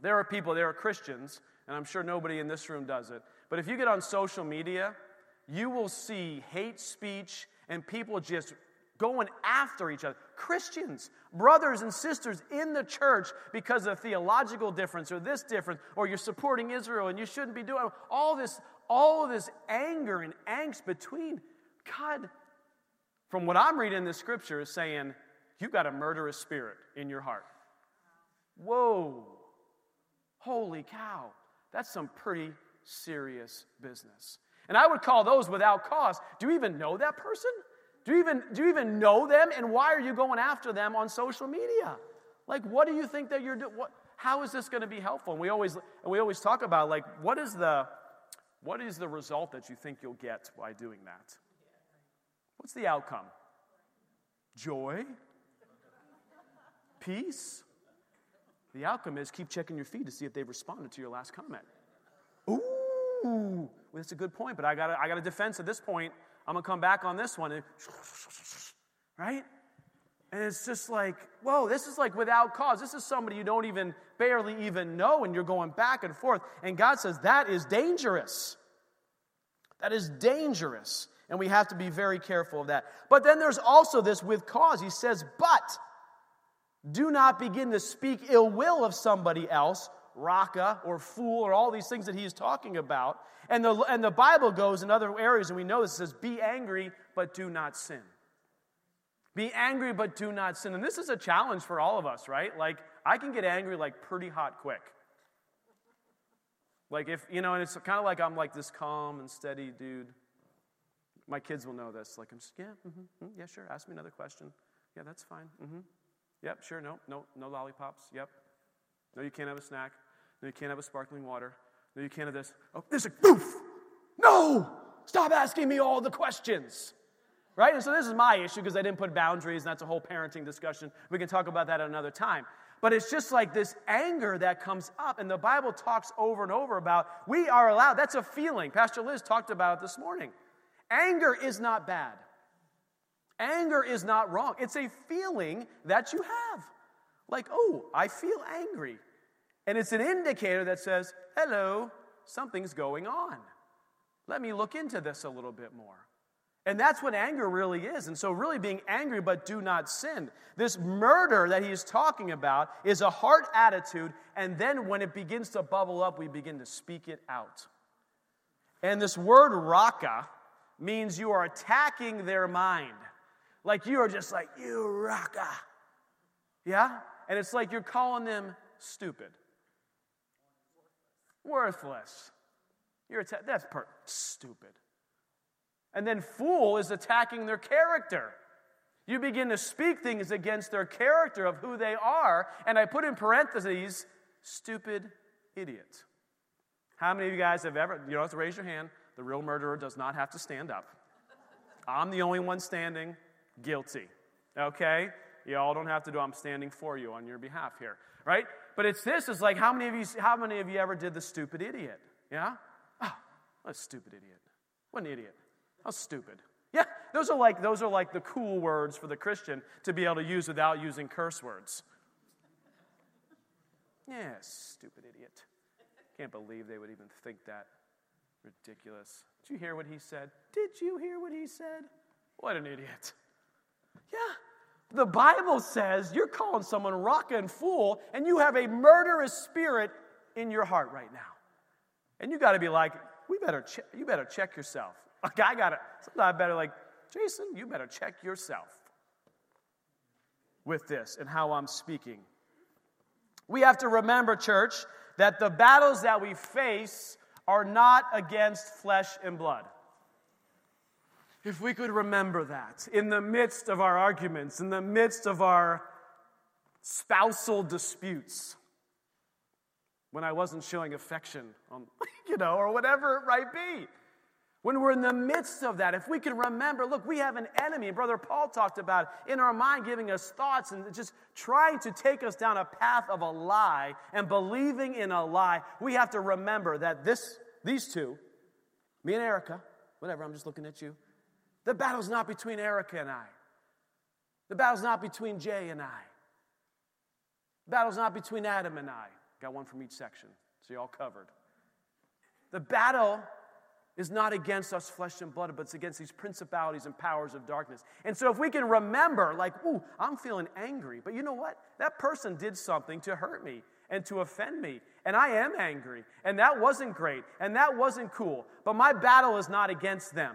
there are Christians, and I'm sure nobody in this room does it, but if you get on social media, you will see hate speech and people just going after each other. Christians, brothers and sisters in the church, because of theological difference or this difference, or you're supporting Israel and you shouldn't be doing all this anger and angst between. God, from what I'm reading in this scripture, is saying, you've got a murderous spirit in your heart. Whoa. Holy cow. That's some pretty serious business. And I would call those without cause. Do you even know that person? Do you even know them? And why are you going after them on social media? Like, what do you think that you're doing? How is this going to be helpful? And we always talk about, like, what is the result that you think you'll get by doing that? What's the outcome? Joy? Peace? The outcome is keep checking your feed to see if they've responded to your last comment. Ooh, well, that's a good point, but I got a defense at this point. I'm going to come back on this one. And, right? And it's just like, whoa, this is like without cause. This is somebody you don't even, barely even know, and you're going back and forth. And God says that is dangerous. That is dangerous. And we have to be very careful of that. But then there's also this with cause. He says, but do not begin to speak ill will of somebody else, raka or fool or all these things that he is talking about. And the Bible goes in other areas, and we know this, it says, be angry, but do not sin. Be angry, but do not sin. And this is a challenge for all of us, right? Like, I can get angry, like, pretty hot quick. Like, if, you know, and it's kind of like I'm like this calm and steady dude. My kids will know this. Like, I'm just, yeah, mm-hmm, yeah, sure, ask me another question. Yeah, that's fine. Mm-hmm. Yep, sure, no lollipops. Yep. No, you can't have a snack. No, you can't have a sparkling water. No, you can't have this. Oh, this is a poof! No! Stop asking me all the questions. Right? And so this is my issue because I didn't put boundaries, and that's a whole parenting discussion. We can talk about that at another time. But it's just like this anger that comes up, and the Bible talks over and over about we are allowed. That's a feeling. Pastor Liz talked about it this morning. Anger is not bad. Anger is not wrong. It's a feeling that you have. Like, oh, I feel angry. And it's an indicator that says, hello, something's going on. Let me look into this a little bit more. And that's what anger really is. And so really being angry, but do not sin. This murder that he's talking about is a heart attitude. And then when it begins to bubble up, we begin to speak it out. And this word raka means you are attacking their mind. Like you are just like, you raka. Yeah? And it's like you're calling them stupid. Worthless. That's stupid. And then fool is attacking their character. You begin to speak things against their character of who they are, and I put in parentheses, stupid idiot. How many of you guys have ever, you don't have to raise your hand, the real murderer does not have to stand up. I'm the only one standing, guilty. Okay? You all don't have to do, I'm standing for you on your behalf here, right? But it's this, it's like, how many of you ever did the stupid idiot? Yeah? Oh, what a stupid idiot. What an idiot. How stupid. Yeah, those are like the cool words for the Christian to be able to use without using curse words. Yeah, stupid idiot. Can't believe they would even think that. Ridiculous. Did you hear what he said? What an idiot. Yeah. The Bible says you're calling someone raka and fool, and you have a murderous spirit in your heart right now. And you got to be like, you better check yourself. Like Jason, you better check yourself with this and how I'm speaking. We have to remember, church, that the battles that we face are not against flesh and blood. If we could remember that in the midst of our arguments, in the midst of our spousal disputes, when I wasn't showing affection, or whatever it might be. When we're in the midst of that, if we can remember, look, we have an enemy. Brother Paul talked about it, in our mind giving us thoughts and just trying to take us down a path of a lie and believing in a lie. We have to remember that these two, me and Erica, whatever, I'm just looking at you. The battle's not between Erica and I. The battle's not between Jay and I. The battle's not between Adam and I. Got one from each section, so you're all covered. The battle is not against us flesh and blood, but it's against these principalities and powers of darkness. And so if we can remember, like, ooh, I'm feeling angry, but you know what? That person did something to hurt me and to offend me, and I am angry, and that wasn't great, and that wasn't cool, but my battle is not against them.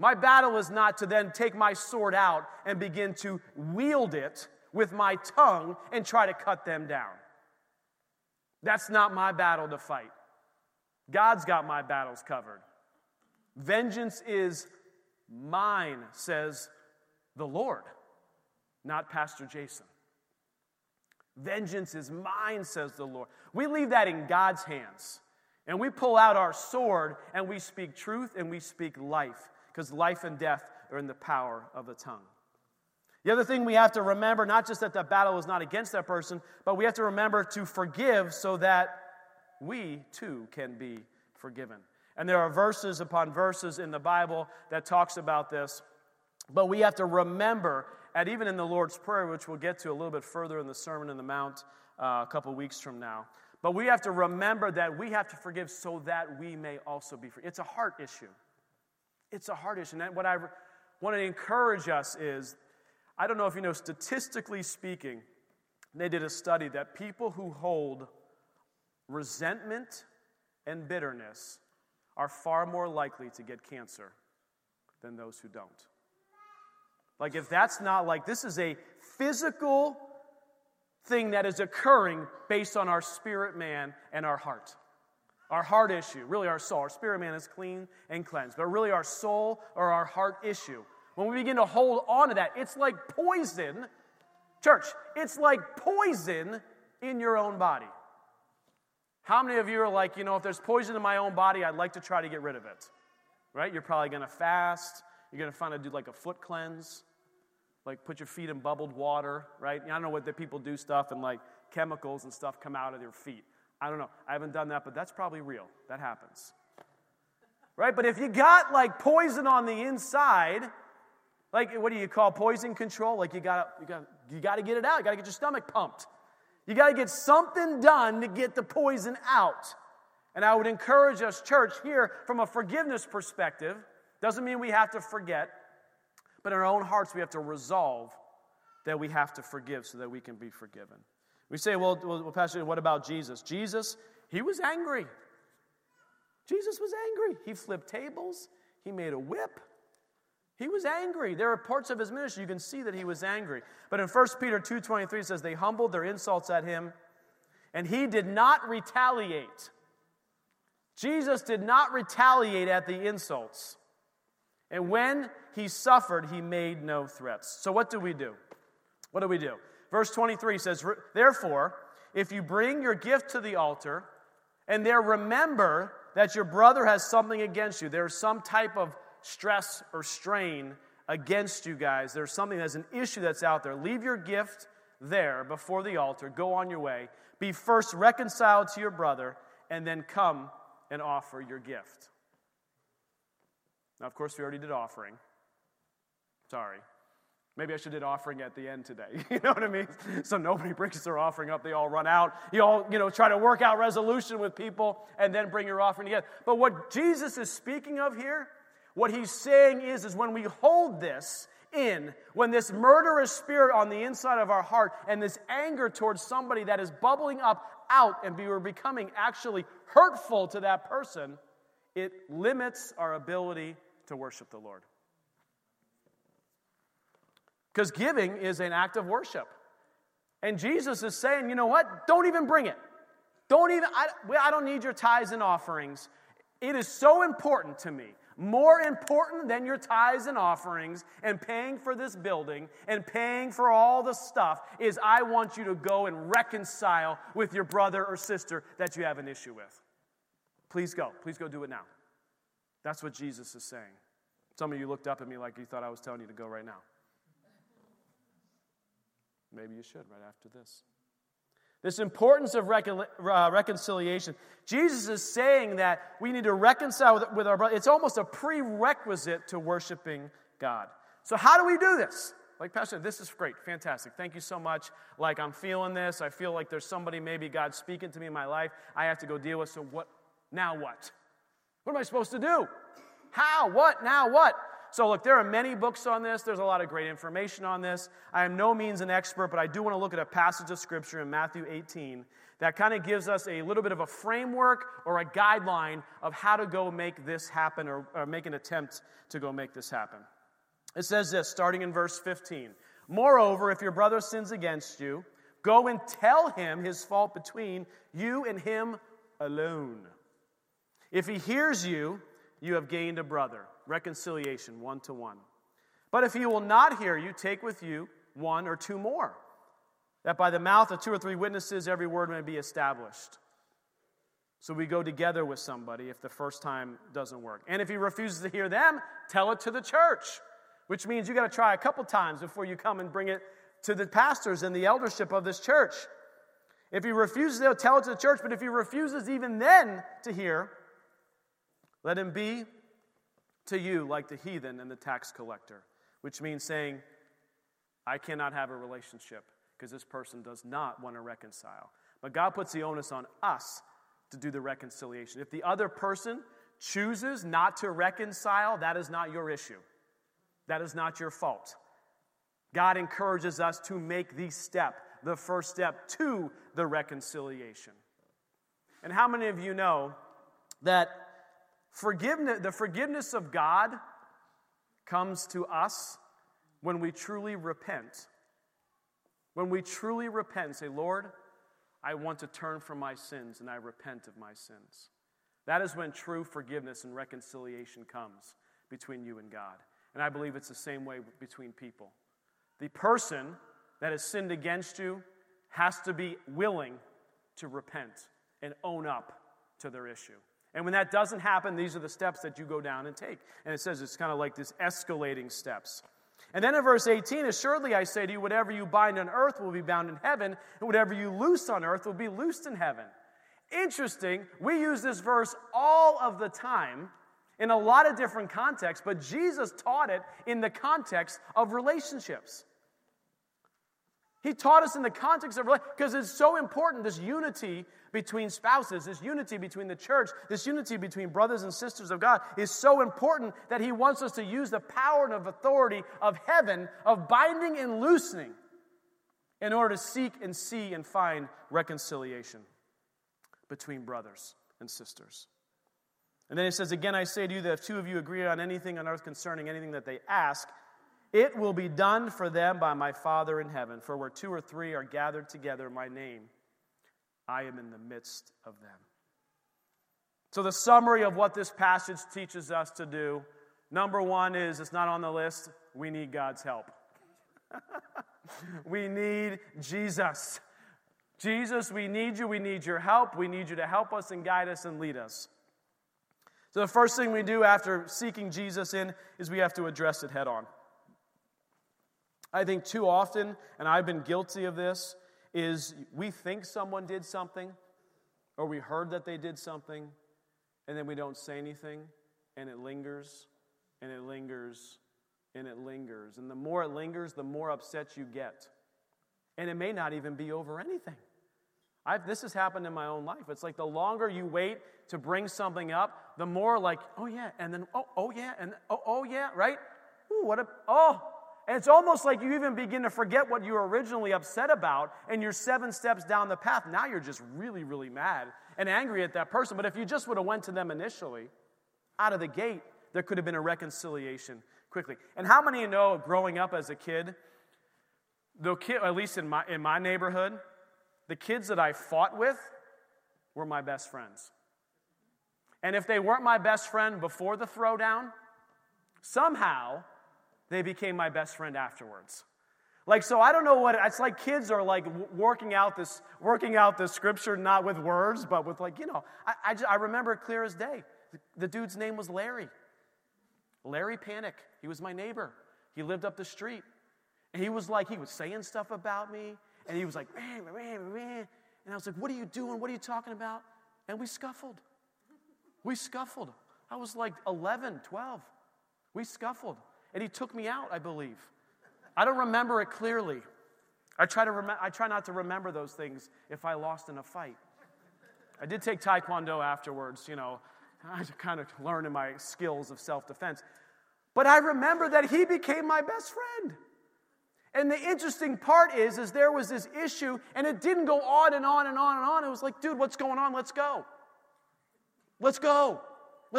My battle is not to then take my sword out and begin to wield it with my tongue and try to cut them down. That's not my battle to fight. God's got my battles covered. Vengeance is mine, says the Lord, not Pastor Jason. Vengeance is mine, says the Lord. We leave that in God's hands, and we pull out our sword, and we speak truth, and we speak life, because life and death are in the power of the tongue. The other thing we have to remember, not just that the battle is not against that person, but we have to remember to forgive so that we, too, can be forgiven. And there are verses upon verses in the Bible that talks about this. But we have to remember, and even in the Lord's Prayer, which we'll get to a little bit further in the Sermon on the Mount a couple weeks from now, but we have to remember that we have to forgive so that we may also be free. It's a heart issue. It's a heart issue. And what I want to encourage us is, I don't know if you know, statistically speaking, they did a study that people who hold resentment and bitterness are far more likely to get cancer than those who don't. Like, if that's not like, this is a physical thing that is occurring based on our spirit man and our heart. Our heart issue, really our soul. Our spirit man is clean and cleansed, but really our soul or our heart issue. When we begin to hold on to that, it's like poison. Church, it's like poison in your own body. How many of you are like, if there's poison in my own body, I'd like to try to get rid of it, right? You're probably going to fast. You're going to find do like a foot cleanse, like put your feet in bubbled water, right? I don't know what the people do stuff and like chemicals and stuff come out of their feet. I don't know. I haven't done that, but that's probably real. That happens, right? But if you got like poison on the inside, Like, what do you call poison control? Like, you got to get it out. You got to get your stomach pumped. You got to get something done to get the poison out. And I would encourage us, church, here from a forgiveness perspective. Doesn't mean we have to forget, but in our own hearts we have to resolve that we have to forgive so that we can be forgiven. We say, well, Pastor, what about Jesus? Jesus, he was angry. Jesus was angry. He flipped tables. He made a whip. He was angry. There are parts of his ministry you can see that he was angry. But in 1 Peter 2:23 it says, they humbled their insults at him, and he did not retaliate. Jesus did not retaliate at the insults. And when he suffered, he made no threats. So what do we do? What do we do? Verse 23 says, therefore, if you bring your gift to the altar, and there remember that your brother has something against you, there's some type of stress or strain against you guys, there's something that's an issue that's out there, leave your gift there before the altar, go on your way, be first reconciled to your brother, and then come and offer your gift. Now, of course, we already did offering. Sorry. Maybe I should have did offering at the end today. You know what I mean? So nobody brings their offering up. They all run out. You all, try to work out resolution with people and then bring your offering together. But what Jesus is speaking of here, what he's saying is when we hold this in, when this murderous spirit on the inside of our heart and this anger towards somebody that is bubbling up out and we're becoming actually hurtful to that person, it limits our ability to worship the Lord. Because giving is an act of worship. And Jesus is saying, you know what? Don't even bring it. I don't need your tithes and offerings. It is so important to me. More important than your tithes and offerings and paying for this building and paying for all the stuff is I want you to go and reconcile with your brother or sister that you have an issue with. Please go. Please go do it now. That's what Jesus is saying. Some of you looked up at me like you thought I was telling you to go right now. Maybe you should right after this. This importance of reconciliation. Jesus is saying that we need to reconcile with our brother. It's almost a prerequisite to worshiping God. So how do we do this? Like, Pastor, this is great, fantastic. Thank you so much. Like, I'm feeling this. I feel like there's somebody, maybe God's speaking to me in my life. I have to go deal with. So what? Now what? What am I supposed to do? How? What? Now what? So look, there are many books on this. There's a lot of great information on this. I am no means an expert, but I do want to look at a passage of Scripture in Matthew 18 that kind of gives us a little bit of a framework or a guideline of how to go make this happen or make an attempt to go make this happen. It says this, starting in verse 15. Moreover, if your brother sins against you, go and tell him his fault between you and him alone. If he hears you, you have gained a brother. Reconciliation, 1-to-1. But if he will not hear you, take with you 1 or 2 more, that by the mouth of 2 or 3 witnesses every word may be established. So we go together with somebody if the first time doesn't work. And if he refuses to hear them, tell it to the church, which means you got to try a couple times before you come and bring it to the pastors and the eldership of this church. If he refuses, they'll tell it to the church, but if he refuses even then to hear, let him be to you like the heathen and the tax collector, which means saying, I cannot have a relationship because this person does not want to reconcile. But God puts the onus on us to do the reconciliation. If the other person chooses not to reconcile, that is not your issue. That is not your fault. God encourages us to make the first step to the reconciliation. And how many of you know that the forgiveness of God comes to us when we truly repent. When we truly repent and say, Lord, I want to turn from my sins and I repent of my sins. That is when true forgiveness and reconciliation comes between you and God. And I believe it's the same way between people. The person that has sinned against you has to be willing to repent and own up to their issue. And when that doesn't happen, these are the steps that you go down and take. And it says it's kind of like this escalating steps. And then in verse 18, assuredly I say to you, whatever you bind on earth will be bound in heaven, and whatever you loose on earth will be loosed in heaven. Interesting, we use this verse all of the time, in a lot of different contexts, but Jesus taught it in the context of relationships. He taught us in the context of relationships because it's so important, this unity between spouses, this unity between the church, this unity between brothers and sisters of God is so important that he wants us to use the power and of authority of heaven, of binding and loosening, in order to seek and see and find reconciliation between brothers and sisters. And then it says, again, I say to you that if two of you agree on anything on earth concerning anything that they ask, it will be done for them by my Father in heaven. For where two or three are gathered together in my name, I am in the midst of them. So the summary of what this passage teaches us to do, number one is, it's not on the list, we need God's help. We need Jesus. Jesus, we need you. We need your help. We need you to help us and guide us and lead us. So the first thing we do after seeking Jesus in is we have to address it head on. I think too often, and I've been guilty of this, is we think someone did something or we heard that they did something and then we don't say anything and it lingers and it lingers and it lingers. And the more it lingers, the more upset you get. And it may not even be over anything. This has happened in my own life. It's like the longer you wait to bring something up, the more like, oh yeah, and then, oh yeah, and oh yeah, right? Ooh, and it's almost like you even begin to forget what you were originally upset about, and you're 7 steps down the path. Now you're just really, really mad and angry at that person. But if you just would have went to them initially, out of the gate, there could have been a reconciliation quickly. And how many of you know, growing up as a kid, at least in my neighborhood, the kids that I fought with were my best friends. And if they weren't my best friend before the throwdown, somehow they became my best friend afterwards. Like, so I don't know what it's like. Kids are like working out this scripture not with words, but with like, you know. I remember clear as day. The dude's name was Larry. Larry Panic. He was my neighbor. He lived up the street. And he was saying stuff about me. And he was like, man, man, man. And I was like, what are you doing? What are you talking about? And we scuffled. I was like 11, 12. We scuffled. And he took me out, I believe. I don't remember it clearly. I try not to remember those things if I lost in a fight. I did take Taekwondo afterwards, you know. I kind of learned in my skills of self-defense. But I remember that he became my best friend. And the interesting part is there was this issue, and it didn't go on and on and on and on. It was like, dude, what's going on? Let's go. Let's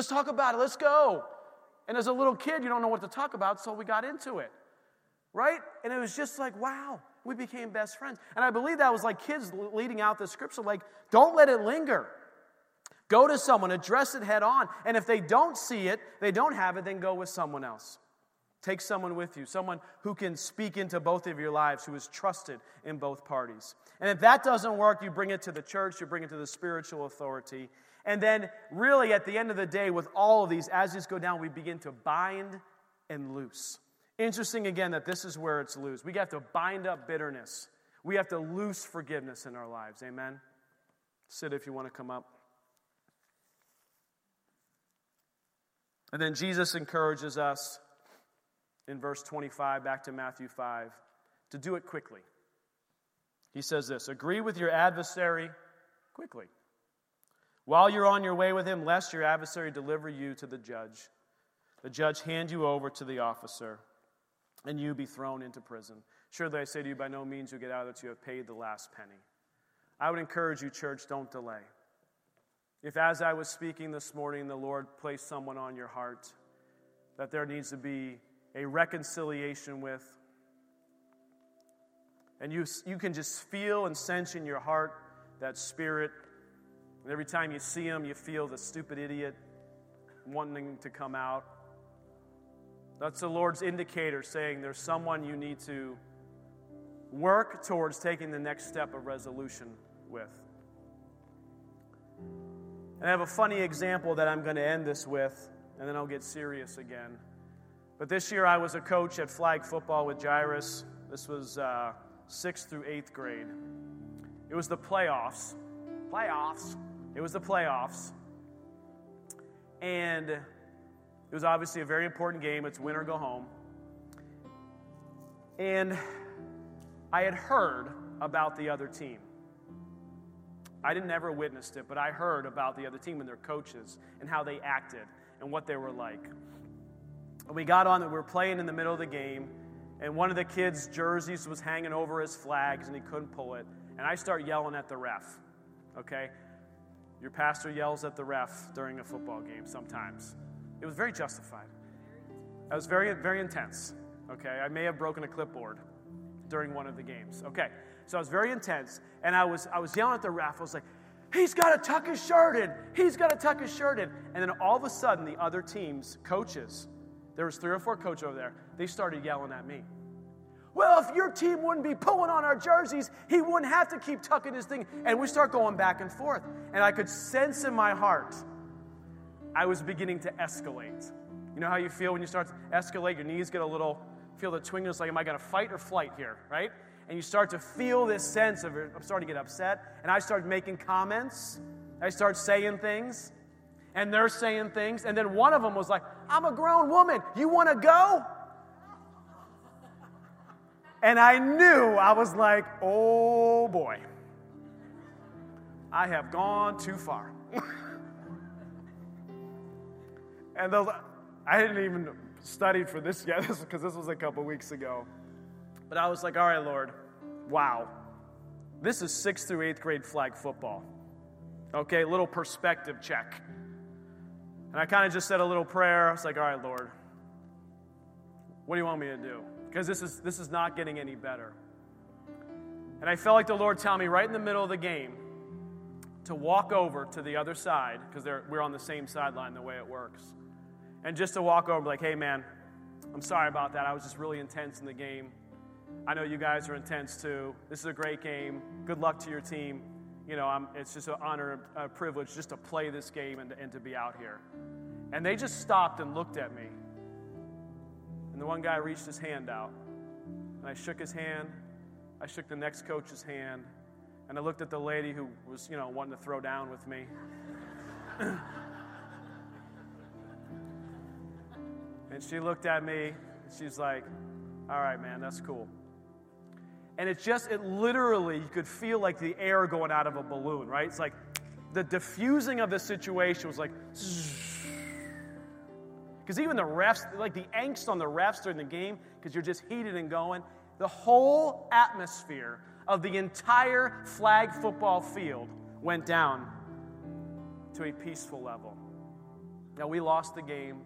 talk about it. Let's go. And as a little kid, you don't know what to talk about, so we got into it, right? And it was just like, wow, we became best friends. And I believe that was like kids leading out the scripture, like, don't let it linger. Go to someone, address it head on. And if they don't see it, they don't have it, then go with someone else. Take someone with you, someone who can speak into both of your lives, who is trusted in both parties. And if that doesn't work, you bring it to the church, you bring it to the spiritual authority. And then really at the end of the day, with all of these, as these go down, we begin to bind and loose. Interesting again that this is where it's loose. We have to bind up bitterness. We have to loose forgiveness in our lives. Amen? Sid, if you want to come up. And then Jesus encourages us in verse 25, back to Matthew 5, to do it quickly. He says this, agree with your adversary quickly, while you're on your way with him, lest your adversary deliver you to the judge. The judge hand you over to the officer, and you be thrown into prison. Surely I say to you, by no means you get out that you have paid the last penny. I would encourage you, church, don't delay. If as I was speaking this morning, the Lord placed someone on your heart, that there needs to be a reconciliation with, and you can just feel and sense in your heart that spirit, and every time you see him, you feel the stupid idiot wanting to come out. That's the Lord's indicator saying there's someone you need to work towards taking the next step of resolution with. And I have a funny example that I'm going to end this with, and then I'll get serious again. But this year I was a coach at flag football with Jairus. This was 6th through 8th grade. It was the playoffs. It was the playoffs. And It was obviously a very important game. It's win or go home. And I had heard about the other team. I didn't ever witness it, but I heard about the other team and their coaches and how they acted and what they were like. And we got on that we were playing in the middle of the game, and one of the kids' jerseys was hanging over his flags, and he couldn't pull it. And I start yelling at the ref, okay? Your pastor yells at the ref during a football game sometimes. It was very justified. I was very, very intense, okay? I may have broken a clipboard during one of the games, okay? So I was very intense, and I was yelling at the ref. I was like, he's got to tuck his shirt in. He's got to tuck his shirt in. And then all of a sudden, the other team's coaches, there was 3 or 4 coaches over there, they started yelling at me. Well, if your team wouldn't be pulling on our jerseys, he wouldn't have to keep tucking his thing. And we start going back and forth. And I could sense in my heart, I was beginning to escalate. You know how you feel when you start to escalate? Your knees get a little, feel the twinge. It's like, am I going to fight or flight here, right? And you start to feel this sense of, I'm starting to get upset. And I start making comments. I start saying things. And they're saying things. And then one of them was like, I'm a grown woman. You want to go? And I knew, I was like, oh boy. I have gone too far. And I didn't even study for this yet, because this was a couple weeks ago. But I was like, all right, Lord, wow. This is 6th through 8th grade flag football. Okay, little perspective check. And I kind of just said a little prayer. I was like, all right, Lord, what do you want me to do? Because this is not getting any better. And I felt like the Lord telling me right in the middle of the game to walk over to the other side, because we're on the same sideline the way it works. And just to walk over like, hey, man, I'm sorry about that. I was just really intense in the game. I know you guys are intense too. This is a great game. Good luck to your team. You know, it's just an honor, a privilege just to play this game and to be out here. And they just stopped and looked at me. And the one guy reached his hand out. And I shook his hand. I shook the next coach's hand. And I looked at the lady who was, you know, wanting to throw down with me. And she looked at me, and she's like, all right, man, that's cool. And it literally, you could feel like the air going out of a balloon, right? It's like the diffusing of the situation was like, because even the refs, like the angst on the refs during the game, because you're just heated and going, the whole atmosphere of the entire flag football field went down to a peaceful level. Now, we lost the game,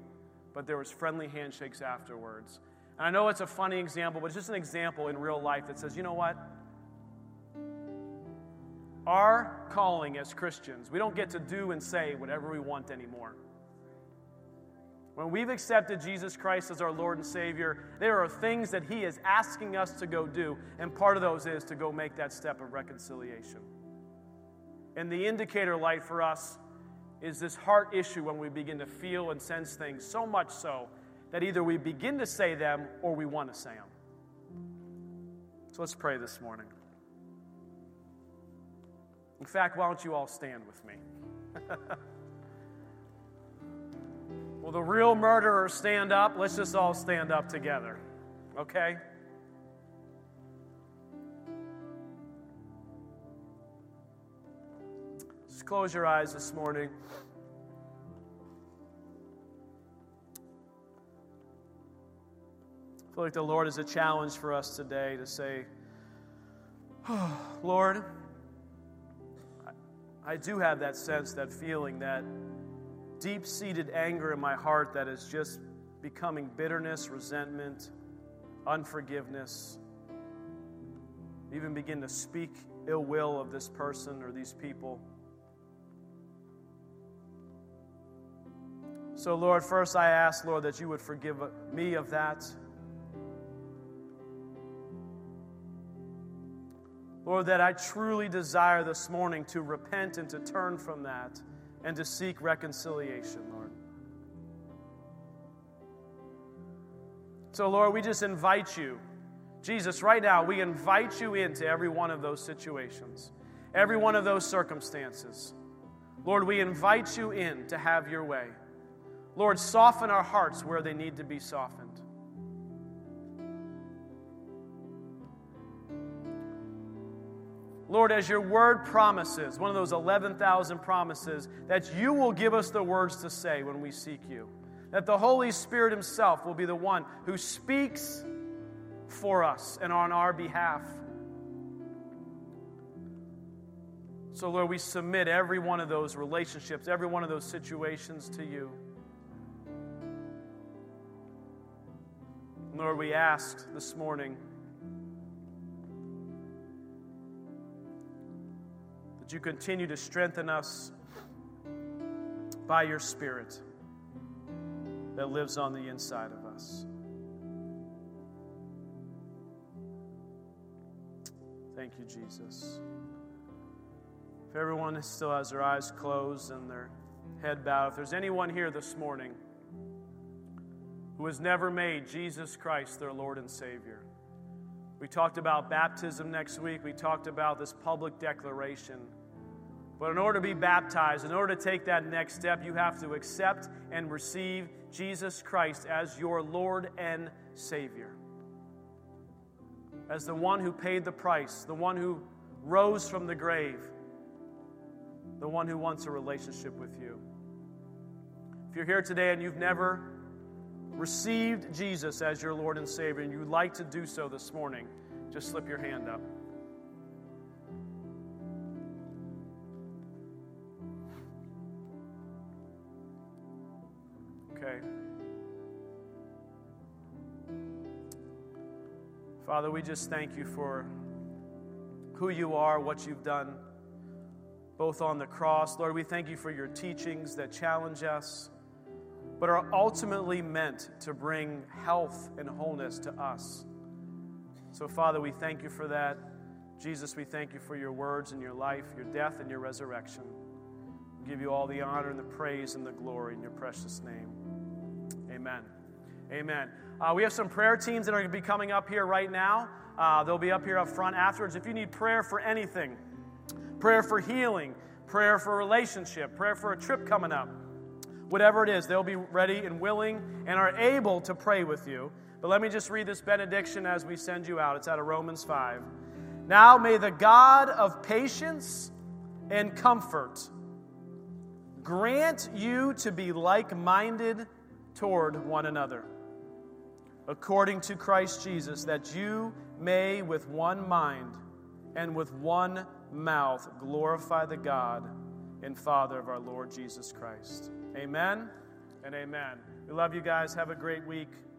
but there was friendly handshakes afterwards. And I know it's a funny example, but it's just an example in real life that says, you know what? Our calling as Christians, we don't get to do and say whatever we want anymore. When we've accepted Jesus Christ as our Lord and Savior, there are things that He is asking us to go do, and part of those is to go make that step of reconciliation. And the indicator light for us is this heart issue when we begin to feel and sense things, so much so that either we begin to say them or we want to say them. So let's pray this morning. In fact, why don't you all stand with me? Will the real murderer stand up? Let's just all stand up together, okay? Just close your eyes this morning. I feel like the Lord is a challenge for us today to say, oh, Lord, I do have that sense, that feeling, that deep-seated anger in my heart that is just becoming bitterness, resentment, unforgiveness. Even begin to speak ill will of this person or these people. So, Lord, first I ask, Lord, that you would forgive me of that. Lord, that I truly desire this morning to repent and to turn from that and to seek reconciliation, Lord. So, Lord, we just invite you. Jesus, right now, we invite you into every one of those situations, every one of those circumstances. Lord, we invite you in to have your way. Lord, soften our hearts where they need to be softened. Lord, as your word promises, one of those 11,000 promises, that you will give us the words to say when we seek you, that the Holy Spirit himself will be the one who speaks for us and on our behalf. So, Lord, we submit every one of those relationships, every one of those situations to you. Lord, we ask this morning that you continue to strengthen us by your Spirit that lives on the inside of us. Thank you, Jesus. If everyone still has their eyes closed and their head bowed, if there's anyone here this morning who has never made Jesus Christ their Lord and Savior. We talked about baptism next week. We talked about this public declaration. But in order to be baptized, in order to take that next step, you have to accept and receive Jesus Christ as your Lord and Savior. As the one who paid the price, the one who rose from the grave, the one who wants a relationship with you. If you're here today and you've never received Jesus as your Lord and Savior, and you'd like to do so this morning, just slip your hand up. Okay. Father, we just thank you for who you are, what you've done, both on the cross. Lord, we thank you for your teachings that challenge us, but are ultimately meant to bring health and wholeness to us. So, Father, we thank you for that. Jesus, we thank you for your words and your life, your death and your resurrection. We give you all the honor and the praise and the glory in your precious name. Amen. Amen. We have some prayer teams that are going to be coming up here right now. They'll be up here up front afterwards. If you need prayer for anything, prayer for healing, prayer for a relationship, prayer for a trip coming up, whatever it is, they'll be ready and willing and are able to pray with you. But let me just read this benediction as we send you out. It's out of Romans 5. Now may the God of patience and comfort grant you to be like-minded toward one another, according to Christ Jesus, that you may with one mind and with one mouth glorify the God and Father of our Lord Jesus Christ. Amen and amen. We love you guys. Have a great week.